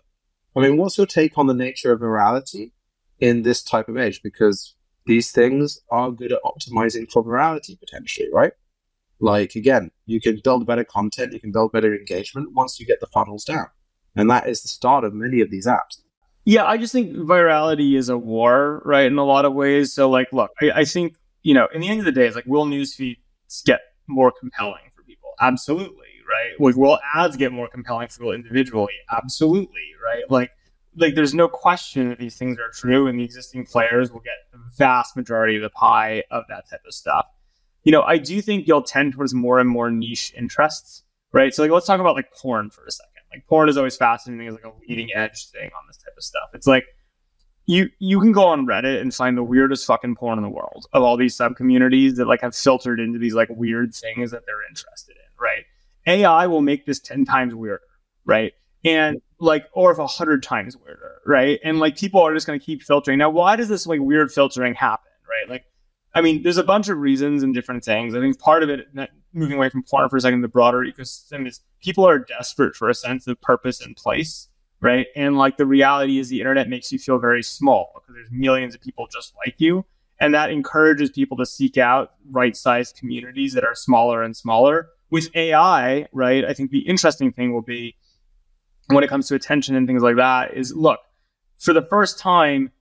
I mean, what's your take on the nature of virality in this type of age, because these things are good at optimizing for virality potentially, right? Like, again, you can build better content, you can build better engagement once you get the funnels down. And that is the start of many of these apps. Yeah, I just think virality is a war, right, in a lot of ways. So, like, look, I, I think, you know, in the end of the day, it's like, will newsfeeds get more compelling for people? Absolutely, right? Like, will ads get more compelling for people individually? Absolutely, right? Like, Like, there's no question that these things are true, and the existing players will get the vast majority of the pie of that type of stuff. You know, I do think you'll tend towards more and more niche interests, right? So, like, let's talk about, like, porn for a second. Like, porn is always fascinating as, like, a leading edge thing on this type of stuff. It's like, you you can go on Reddit and find the weirdest fucking porn in the world of all these sub-communities that, like, have filtered into these, like, weird things that they're interested in, right? A I will make this ten times weirder, right? And like, or if a hundred times weirder, right? And like, people are just going to keep filtering. Now, why does this like weird filtering happen, right? Like, I mean, there's a bunch of reasons and different things. I think part of it, moving away from porn for a second, the broader ecosystem is people are desperate for a sense of purpose and place, right? And like, the reality is the internet makes you feel very small because there's millions of people just like you. And that encourages people to seek out right-sized communities that are smaller and smaller. With A I, right, I think the interesting thing will be, when it comes to attention and things like that, is look, for the first time,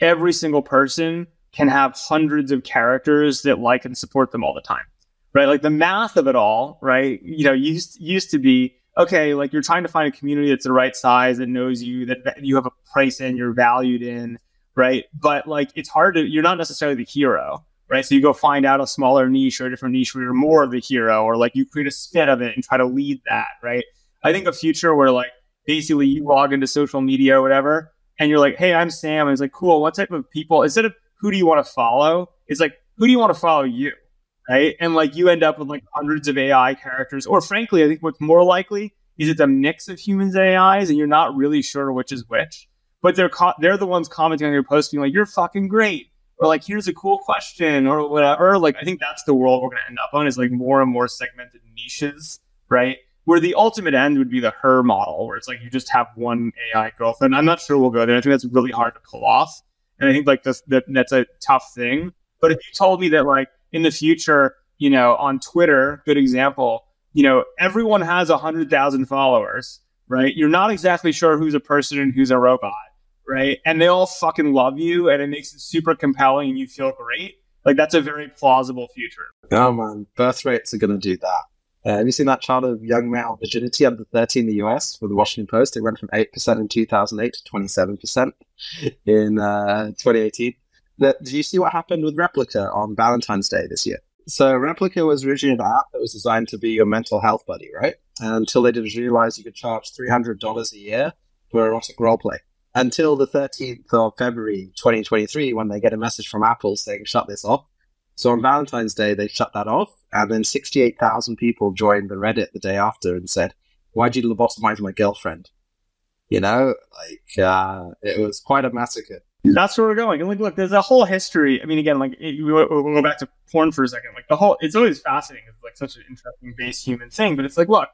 every single person can have hundreds of characters that like and support them all the time, right? Like, the math of it all, right, you know, used used to be, okay, like, you're trying to find a community that's the right size, that knows you, that you have a price in, you're valued in, right? But like, it's hard to, you're not necessarily the hero, right? So you go find out a smaller niche or a different niche where you're more of the hero, or like, you create a spin of it and try to lead that, right? I think a future where like, basically you log into social media or whatever, and you're like, hey, I'm Sam. And it's like, cool, what type of people, instead of who do you want to follow, it's like, who do you want to follow you, right? And like, you end up with like hundreds of A I characters, or frankly, I think what's more likely is it's a mix of humans and A Is, and you're not really sure which is which, but they're co- they're the ones commenting on your post being like, you're fucking great, or like, here's a cool question, or whatever. Like, I think that's the world we're going to end up on, is like more and more segmented niches, right? Where the ultimate end would be the her model, where it's like, you just have one A I girlfriend. I'm not sure we'll go there. I think that's really hard to pull off. And I think like this, that, that's a tough thing. But if you told me that like, in the future, you know, on Twitter, good example, you know, everyone has one hundred thousand followers, right? You're not exactly sure who's a person and who's a robot, right? And they all fucking love you, and it makes it super compelling, and you feel great. Like, that's a very plausible future. Oh man, birth rates are going to do that. Uh, have you seen that chart of young male virginity under thirty in the U S for the Washington Post? It went from eight percent in two thousand eight to twenty-seven percent in uh, twenty eighteen. That, did you see what happened with Replica on Valentine's Day this year? So Replica was originally an app that was designed to be your mental health buddy, right? And until they didn't realize you could charge three hundred dollars a year for erotic roleplay. Until the thirteenth of February, twenty twenty-three, when they get a message from Apple saying, shut this off. So on Valentine's Day, they shut that off, and then sixty-eight thousand people joined the Reddit the day after and said, why'd you lobotomize my girlfriend? You know, like, uh, it was quite a massacre. That's where we're going. And like, look, there's a whole history. I mean, again, like, it, we'll, we'll go back to porn for a second. Like, the whole, it's always fascinating. It's like such an interesting base human thing, but it's like, look,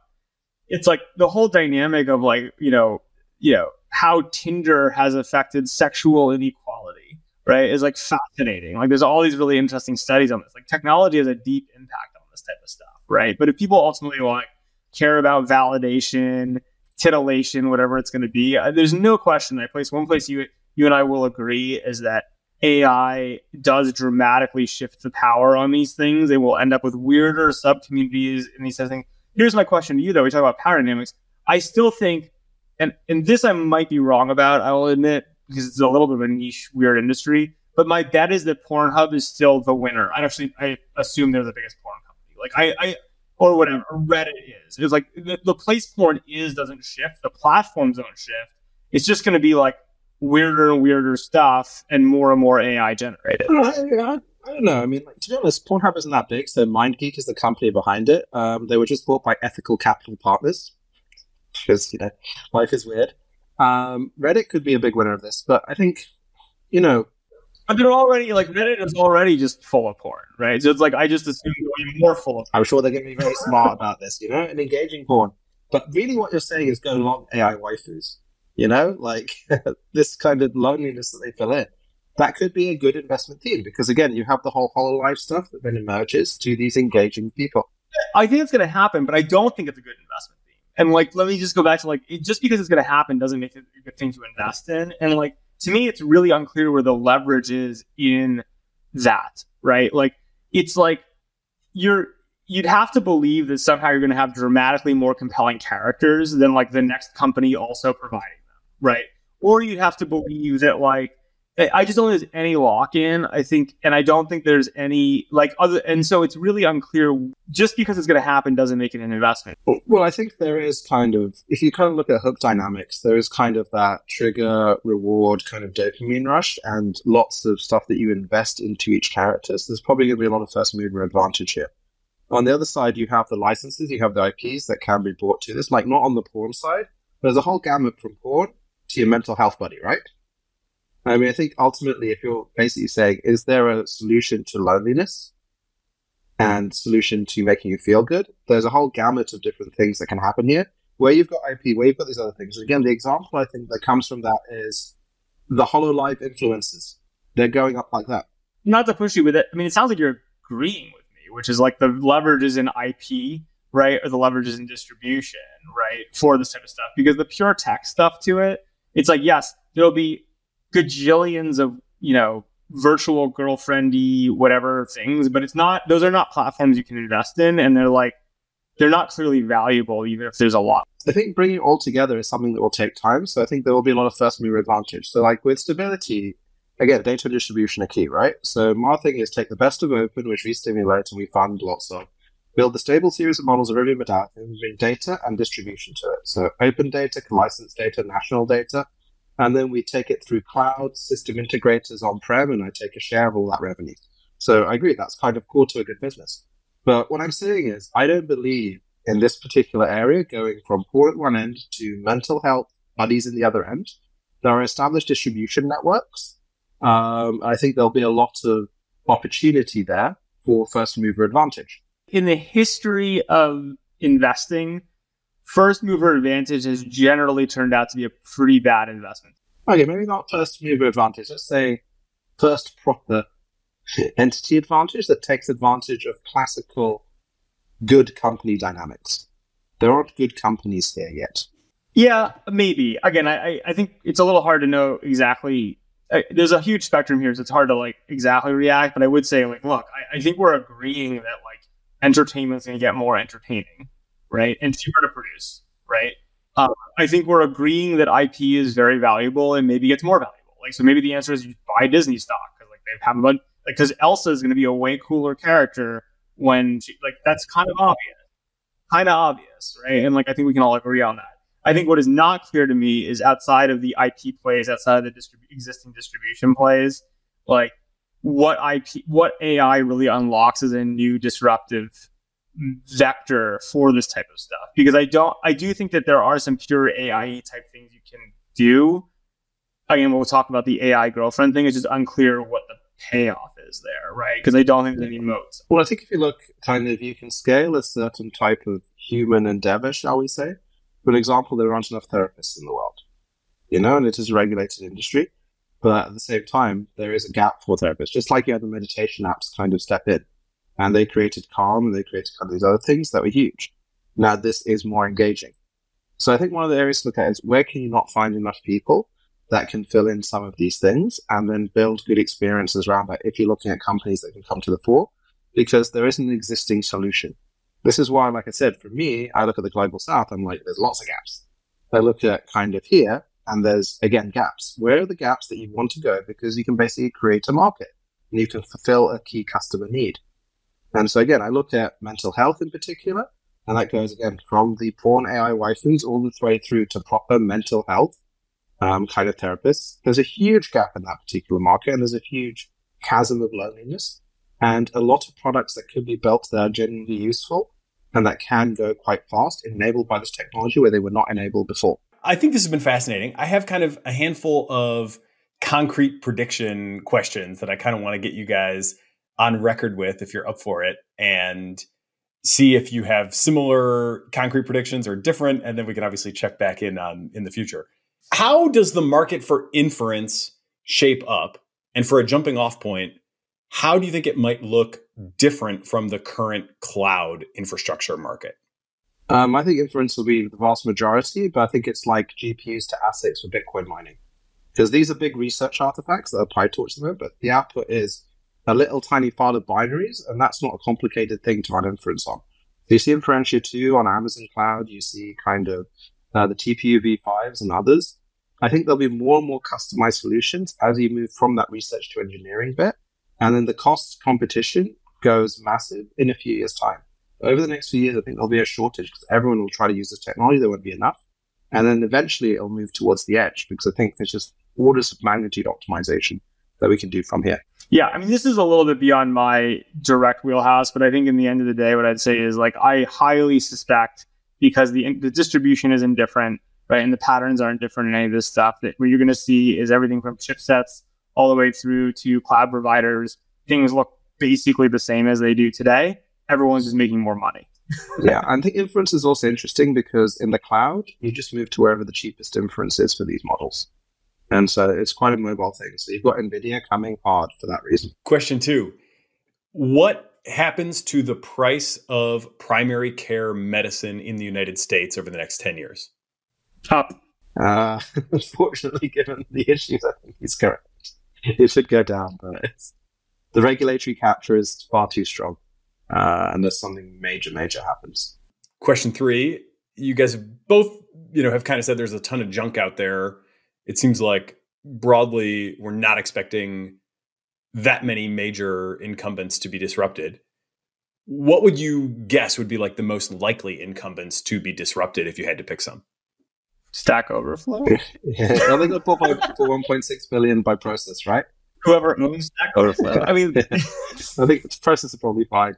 it's like the whole dynamic of like, you know, you know, how Tinder has affected sexual inequality, right, is like fascinating. Like, there's all these really interesting studies on this. Like, technology has a deep impact on this type of stuff, right? But if people ultimately will, like, care about validation, titillation, whatever it's going to be, uh, there's no question. I place one place you you and I will agree is that A I does dramatically shift the power on these things. They will end up with weirder sub-communities in these types of things. Here's my question to you, though. We talk about power dynamics. I still think, and and this I might be wrong about, I will admit, because it's a little bit of a niche, weird industry. But my bet is that Pornhub is still the winner. I actually, I assume they're the biggest porn company. Like I, I or whatever, Reddit is. It's like the, the place porn is doesn't shift. The platforms don't shift. It's just going to be like weirder and weirder stuff and more and more A I generated. I don't know. I, I don't know. I mean, like, to be honest, Pornhub isn't that big. So MindGeek is the company behind it. Um, they were just bought by Ethical Capital Partners because, you know, life is weird. Um, Reddit could be a big winner of this, but I think, you know, but they're already like Reddit is already just full of porn, right? So it's like I just assume they're even more full of porn. I'm sure they're going to be very smart about this, you know, and engaging porn. But really, what you're saying is go long A I waifus, you know, like this kind of loneliness that they fill in. That could be a good investment theme because again, you have the whole HoloLive stuff that then emerges to these engaging people. I think it's going to happen, but I don't think it's a good investment. And like, let me just go back to like, it, just because it's going to happen doesn't make it a good thing to invest in. And like, to me, it's really unclear where the leverage is in that, right? Like, it's like you're, you'd have to believe that somehow you're going to have dramatically more compelling characters than like the next company also providing them, right? Or you'd have to believe that like, I just don't think there's any lock-in, I think, and I don't think there's any, like, other, and so it's really unclear, just because it's going to happen doesn't make it an investment. Well, I think there is kind of, if you kind of look at hook dynamics, there is kind of that trigger, reward, kind of dopamine rush, and lots of stuff that you invest into each character, so there's probably going to be a lot of first mover advantage here. On the other side, you have the licenses, you have the I Ps that can be brought to this, like, not on the porn side, there's a whole gamut from porn to your mental health buddy, right? I mean, I think ultimately, if you're basically saying, is there a solution to loneliness and solution to making you feel good? There's a whole gamut of different things that can happen here, where you've got I P, where you've got these other things. And again, the example I think that comes from that is the HoloLive influencers. They're going up like that. Not to push you with it. I mean, it sounds like you're agreeing with me, which is like the leverage is in I P, right? Or the leverage is in distribution, right? For this type of stuff, because the pure tech stuff to it, it's like, yes, there'll be gajillions of, you know, virtual girlfriendy whatever things, but it's not, those are not platforms you can invest in, and they're like, they're not clearly valuable, even if there's a lot. I think bringing it all together is something that will take time, so I think there will be a lot of first mover advantage. So like with stability, again, data distribution are key, right? So my thing is take the best of open, which we stimulate and we fund lots of, build the stable series of models of every modality, data and distribution to it. So open data, licensed data, national data, and then we take it through cloud system integrators on-prem, and I take a share of all that revenue. So I agree, that's kind of core to a good business. But what I'm saying is, I don't believe in this particular area going from poor at one end to mental health buddies in the other end. There are established distribution networks. Um, I think there'll be a lot of opportunity there for first mover advantage. In the history of investing, first mover advantage has generally turned out to be a pretty bad investment. Okay, maybe not first mover advantage. Let's say first proper entity advantage that takes advantage of classical good company dynamics. There aren't good companies here yet. Yeah, maybe. Again, I, I think it's a little hard to know exactly. I, there's a huge spectrum here, so it's hard to like exactly react. But I would say, like, look, I, I think we're agreeing that like entertainment's going to get more entertaining, right? And cheaper to produce, right? Um, I think we're agreeing that I P is very valuable and maybe it's more valuable. Like, so maybe the answer is you buy Disney stock because like they have a bunch, like, because Elsa is going to be a way cooler character when she, like, that's kind of obvious, kind of obvious, right? And like, I think we can all agree on that. I think what is not clear to me is outside of the I P plays, outside of the distrib- existing distribution plays, like what I P, what A I really unlocks as a new disruptive vector for this type of stuff, because I don't, I do think that there are some pure A I type things you can do. Again, we'll talk about the A I girlfriend thing. It's just unclear what the payoff is there, right? Because I don't think there's any moats. Well, I think if you look, kind of, you can scale a certain type of human endeavor, shall we say. For example, there aren't enough therapists in the world, you know, and it is a regulated industry. But at the same time, there is a gap for therapists, just like you had the meditation apps kind of step in. And they created Calm, and they created kind of these other things that were huge. Now, this is more engaging. So I think one of the areas to look at is where can you not find enough people that can fill in some of these things and then build good experiences around that if you're looking at companies that can come to the fore, because there isn't an existing solution. This is why, like I said, for me, I look at the Global South, I'm like, there's lots of gaps. I look at kind of here, and there's, again, gaps. Where are the gaps that you want to go? Because you can basically create a market, and you can fulfill a key customer need. And so, again, I look at mental health in particular, and that goes, again, from the porn A I waifus all the way through to proper mental health um, kind of therapists. There's a huge gap in that particular market, and there's a huge chasm of loneliness, and a lot of products that could be built that are genuinely useful and that can go quite fast, enabled by this technology where they were not enabled before. I think this has been fascinating. I have kind of a handful of concrete prediction questions that I kind of want to get you guys on record with, if you're up for it, and see if you have similar concrete predictions or different, and then we can obviously check back in on in the future. How does the market for inference shape up? And for a jumping off point, how do you think it might look different from the current cloud infrastructure market? Um, I think inference will be the vast majority, but I think it's like G P Us to ASICs for Bitcoin mining. Because these are big research artifacts that are PyTorch them, but the output is a little tiny file of binaries, and that's not a complicated thing to run inference on. So you see Inferentia two on Amazon Cloud, you see kind of uh, the T P U v fives and others. I think there'll be more and more customized solutions as you move from that research to engineering bit, and then the cost competition goes massive in a few years' time. Over the next few years, I think there'll be a shortage because everyone will try to use this technology, there won't be enough, and then eventually it'll move towards the edge because I think there's just orders of magnitude optimization that we can do from here. Yeah, I mean, this is a little bit beyond my direct wheelhouse, but I think in the end of the day, what I'd say is, like, I highly suspect, because the the distribution is indifferent, right? And the patterns aren't different in any of this stuff. That what you're going to see is everything from chipsets all the way through to cloud providers. Things look basically the same as they do today. Everyone's just making more money. Yeah, I think inference is also interesting because in the cloud, you just move to wherever the cheapest inference is for these models. And so it's quite a mobile thing. So you've got NVIDIA coming hard for that reason. Question two, what happens to the price of primary care medicine in the United States over the next ten years? Up. Uh, unfortunately, given the issues, I think he's correct. It should go down, but it's, the regulatory capture is far too strong. Uh, unless something major, major happens. Question three, you guys both, you know, have kind of said there's a ton of junk out there. It seems like broadly, we're not expecting that many major incumbents to be disrupted. What would you guess would be like the most likely incumbents to be disrupted if you had to pick some? Stack Overflow? Yeah. Well, they got bought for one point six billion by Process, right? Whoever owns Stack Overflow. I mean, I think Process are probably fine.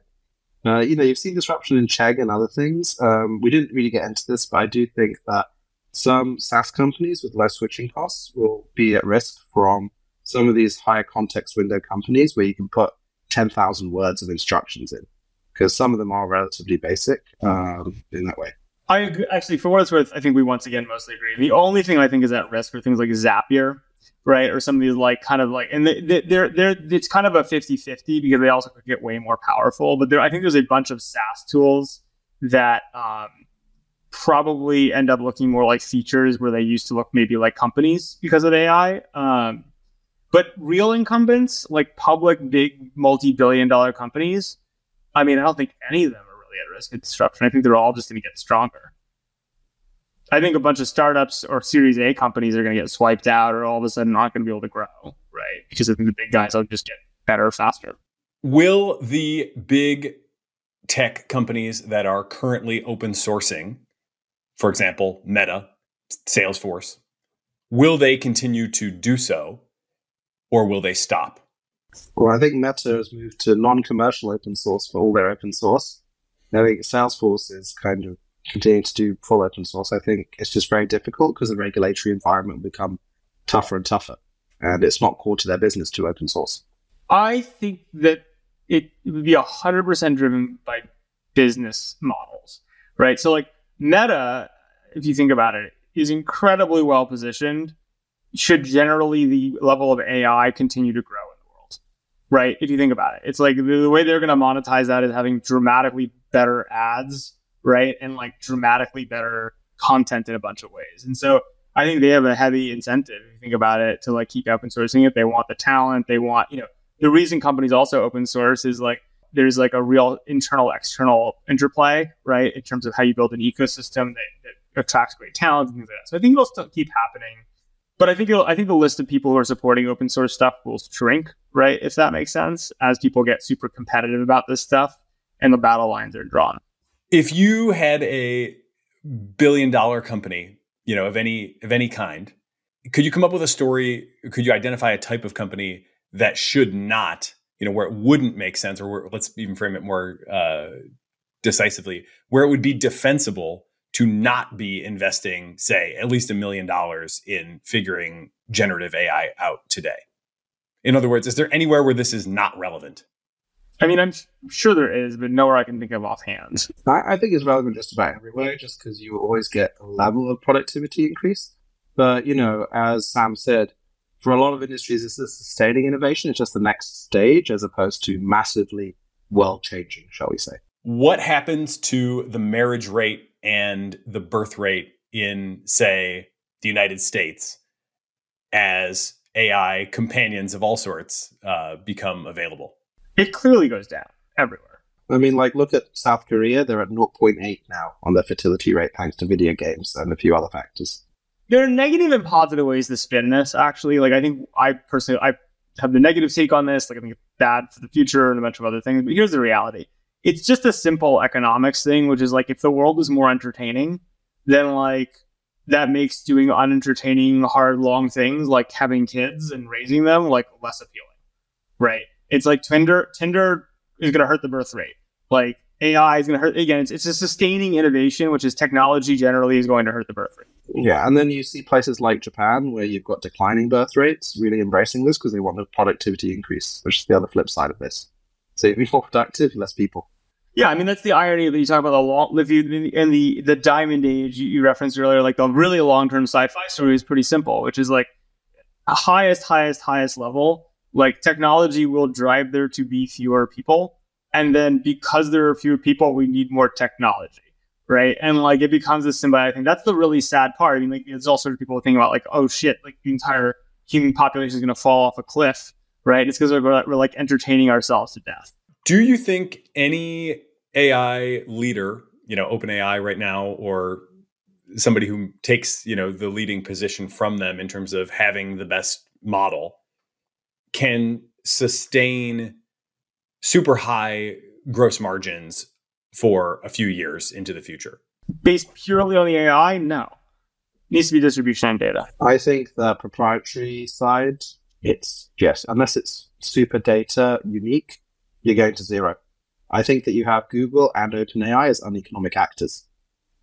Uh, you know, you've seen disruption in Chegg and other things. Um, we didn't really get into this, but I do think that some SaaS companies with low switching costs will be at risk from some of these higher context window companies where you can put ten thousand words of instructions in, because some of them are relatively basic um, in that way. I agree. Actually, for what it's worth, I think we once again mostly agree. The only thing I think is at risk are things like Zapier, right? Or some of these like kind of like, and they're, they're, it's kind of a fifty-fifty because they also could get way more powerful. But there, I think there's a bunch of SaaS tools that um, probably end up looking more like features where they used to look maybe like companies because of A I. Um, but real incumbents, like public, big, multi-billion dollar companies, I mean, I don't think any of them are really at risk of disruption. I think they're all just going to get stronger. I think a bunch of startups or Series A companies are going to get swiped out or all of a sudden not going to be able to grow, right? Because I think the big guys will just get better faster. Will the big tech companies that are currently open sourcing, for example, Meta, Salesforce, will they continue to do so or will they stop? Well, I think Meta has moved to non-commercial open source for all their open source. I think Salesforce is kind of continuing to do full open source. I think it's just very difficult because the regulatory environment will become tougher and tougher, and it's not core to their business to open source. I think that it would be one hundred percent driven by business models, right? So like Meta, if you think about it, is incredibly well positioned should generally the level of A I continue to grow in the world, right? If you think about it, it's like the way they're going to monetize that is having dramatically better ads, right? And like dramatically better content in a bunch of ways. And so I think they have a heavy incentive, if you think about it, to like keep open sourcing it. They want the talent. They want, you know, the reason companies also open source is like there's like a real internal, external interplay, right? In terms of how you build an ecosystem that, that attracts great talent and things like that. So I think it'll still keep happening. But I think it'll, I think the list of people who are supporting open source stuff will shrink, right? If that makes sense, as people get super competitive about this stuff and the battle lines are drawn. If you had a billion dollar company, you know, of any of any kind, could you come up with a story? Could you identify a type of company that should not, you know, where it wouldn't make sense, or where, let's even frame it more uh, decisively, where it would be defensible to not be investing, say, at least a million dollars in figuring generative A I out today? In other words, is there anywhere where this is not relevant? I mean, I'm sure there is, but nowhere I can think of offhand. I, I think it's relevant just about everywhere, just because you always get a level of productivity increase. But, you know, as Sam said, for a lot of industries, this is sustaining innovation. It's just the next stage as opposed to massively world-changing, shall we say. What happens to the marriage rate and the birth rate in, say, the United States as A I companions of all sorts uh, become available? It clearly goes down everywhere. I mean, like, look at South Korea. They're at zero point eight now on their fertility rate, thanks to video games and a few other factors. There are negative and positive ways to spin this, actually. Like, I think I personally, I have the negative take on this. Like, I think it's bad for the future and a bunch of other things. But here's the reality. It's just a simple economics thing, which is, like, if the world was more entertaining, then, like, that makes doing unentertaining, hard, long things, like having kids and raising them, like, less appealing, right? It's like Tinder Tinder is going to hurt the birth rate. Like A I is going to hurt. Again, it's, it's a sustaining innovation, which is technology generally is going to hurt the birth rate. Yeah, and then you see places like Japan where you've got declining birth rates really embracing this because they want the productivity increase, which is the other flip side of this. So you'd be more productive, less people. Yeah, I mean, that's the irony that you talk about the long, if you, and the, the diamond age you referenced earlier, like the really long-term sci-fi story is pretty simple, which is like a highest, highest, highest level, like technology will drive there to be fewer people. And then because there are fewer people, we need more technology. Right. And like it becomes a symbiotic thing. That's the really sad part. I mean, like there's all sorts of people think about like, oh shit, like the entire human population is going to fall off a cliff. Right. It's because we're, we're like entertaining ourselves to death. Do you think any A I leader, you know, OpenAI right now, or somebody who takes, you know, the leading position from them in terms of having the best model can sustain super high gross margins for a few years into the future? Based purely on the A I, no. It needs to be distribution and data. I think the proprietary side, it's, yes, unless it's super data unique, you're going to zero. I think that you have Google and OpenAI as uneconomic actors,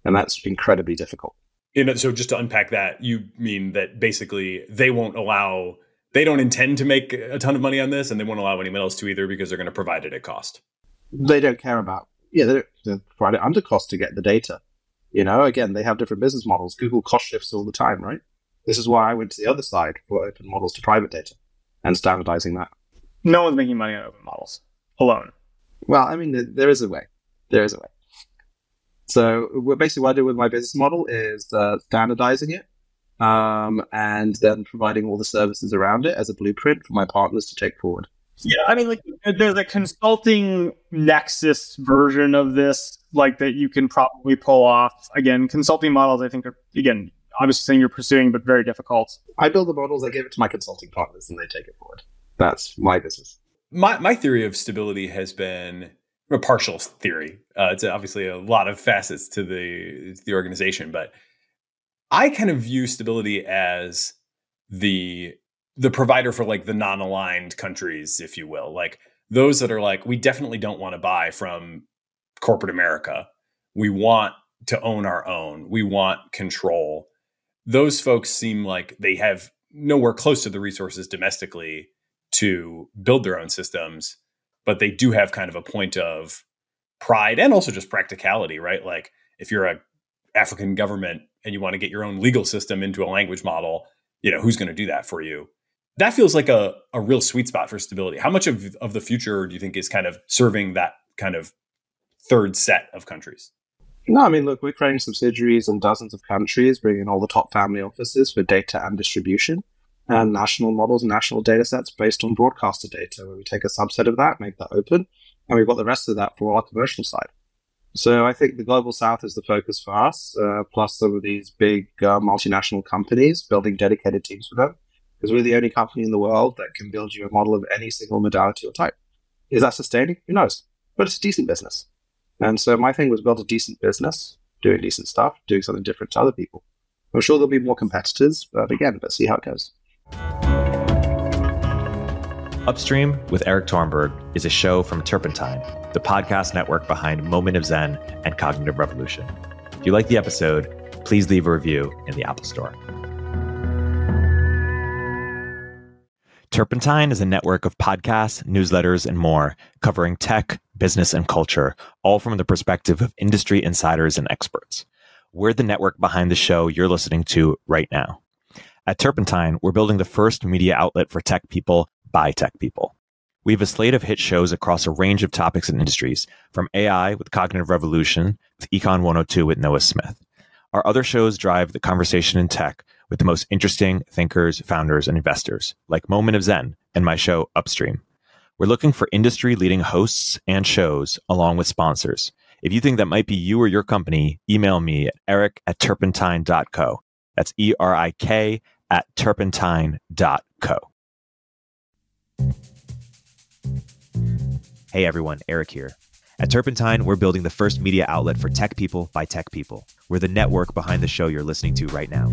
and that's incredibly difficult. You know, so just to unpack that, you mean that basically they won't allow, they don't intend to make a ton of money on this, and they won't allow anyone else to either because they're going to provide it at cost. They don't care about Yeah, they don't provide it under cost to get the data. You know, again, they have different business models. Google cost shifts all the time, right? This is why I went to the other side for open models to private data and standardizing that. No one's making money on open models alone. Well, I mean, there is a way. There is a way. So basically what I do with my business model is uh, standardizing it um, and then providing all the services around it as a blueprint for my partners to take forward. Yeah, I mean, like there's a consulting Nexus version of this, like that you can probably pull off. Again, consulting models, I think, are, again, obviously something you're pursuing, but very difficult. I build the models, I give it to my consulting partners, and they take it forward. That's my business. My my theory of stability has been a partial theory. Uh, it's obviously a lot of facets to the the organization, but I kind of view stability as the the provider for like the non-aligned countries, if you will, like those that are like, we definitely don't want to buy from corporate America. We want to own our own. We want control. Those folks seem like they have nowhere close to the resources domestically to build their own systems, but they do have kind of a point of pride and also just practicality, right? Like if you're a African government and you want to get your own legal system into a language model, you know, who's going to do that for you? That feels like a, a real sweet spot for stability. How much of, of the future do you think is kind of serving that kind of third set of countries? No, I mean, look, we're creating subsidiaries in dozens of countries, bringing in all the top family offices for data and distribution, and national models and national data sets based on broadcaster data, where we take a subset of that, make that open, and we've got the rest of that for our commercial side. So I think the Global South is the focus for us, uh, plus some of these big uh, multinational companies building dedicated teams for them. Because we're the only company in the world that can build you a model of any single modality or type. Is that sustaining? Who knows? But it's a decent business. And so my thing was build a decent business, doing decent stuff, doing something different to other people. I'm sure there'll be more competitors, but again, let's see how it goes. Upstream with Eric Tornberg is a show from Turpentine, the podcast network behind Moment of Zen and Cognitive Revolution. If you like the episode, please leave a review in the Apple Store. Turpentine is a network of podcasts, newsletters, and more covering tech, business, and culture, all from the perspective of industry insiders and experts. We're the network behind the show you're listening to right now. At Turpentine, we're building the first media outlet for tech people by tech people. We have a slate of hit shows across a range of topics and industries, from A I with Cognitive Revolution to Econ one oh two with Noah Smith. Our other shows drive the conversation in tech with the most interesting thinkers, founders, and investors, like Moment of Zen and my show Upstream. We're looking for industry-leading hosts and shows, along with sponsors. If you think that might be you or your company, email me at eric at turpentine.co. That's E R I K at turpentine dot co. Hey everyone, Eric here. At Turpentine, we're building the first media outlet for tech people by tech people. We're the network behind the show you're listening to right now.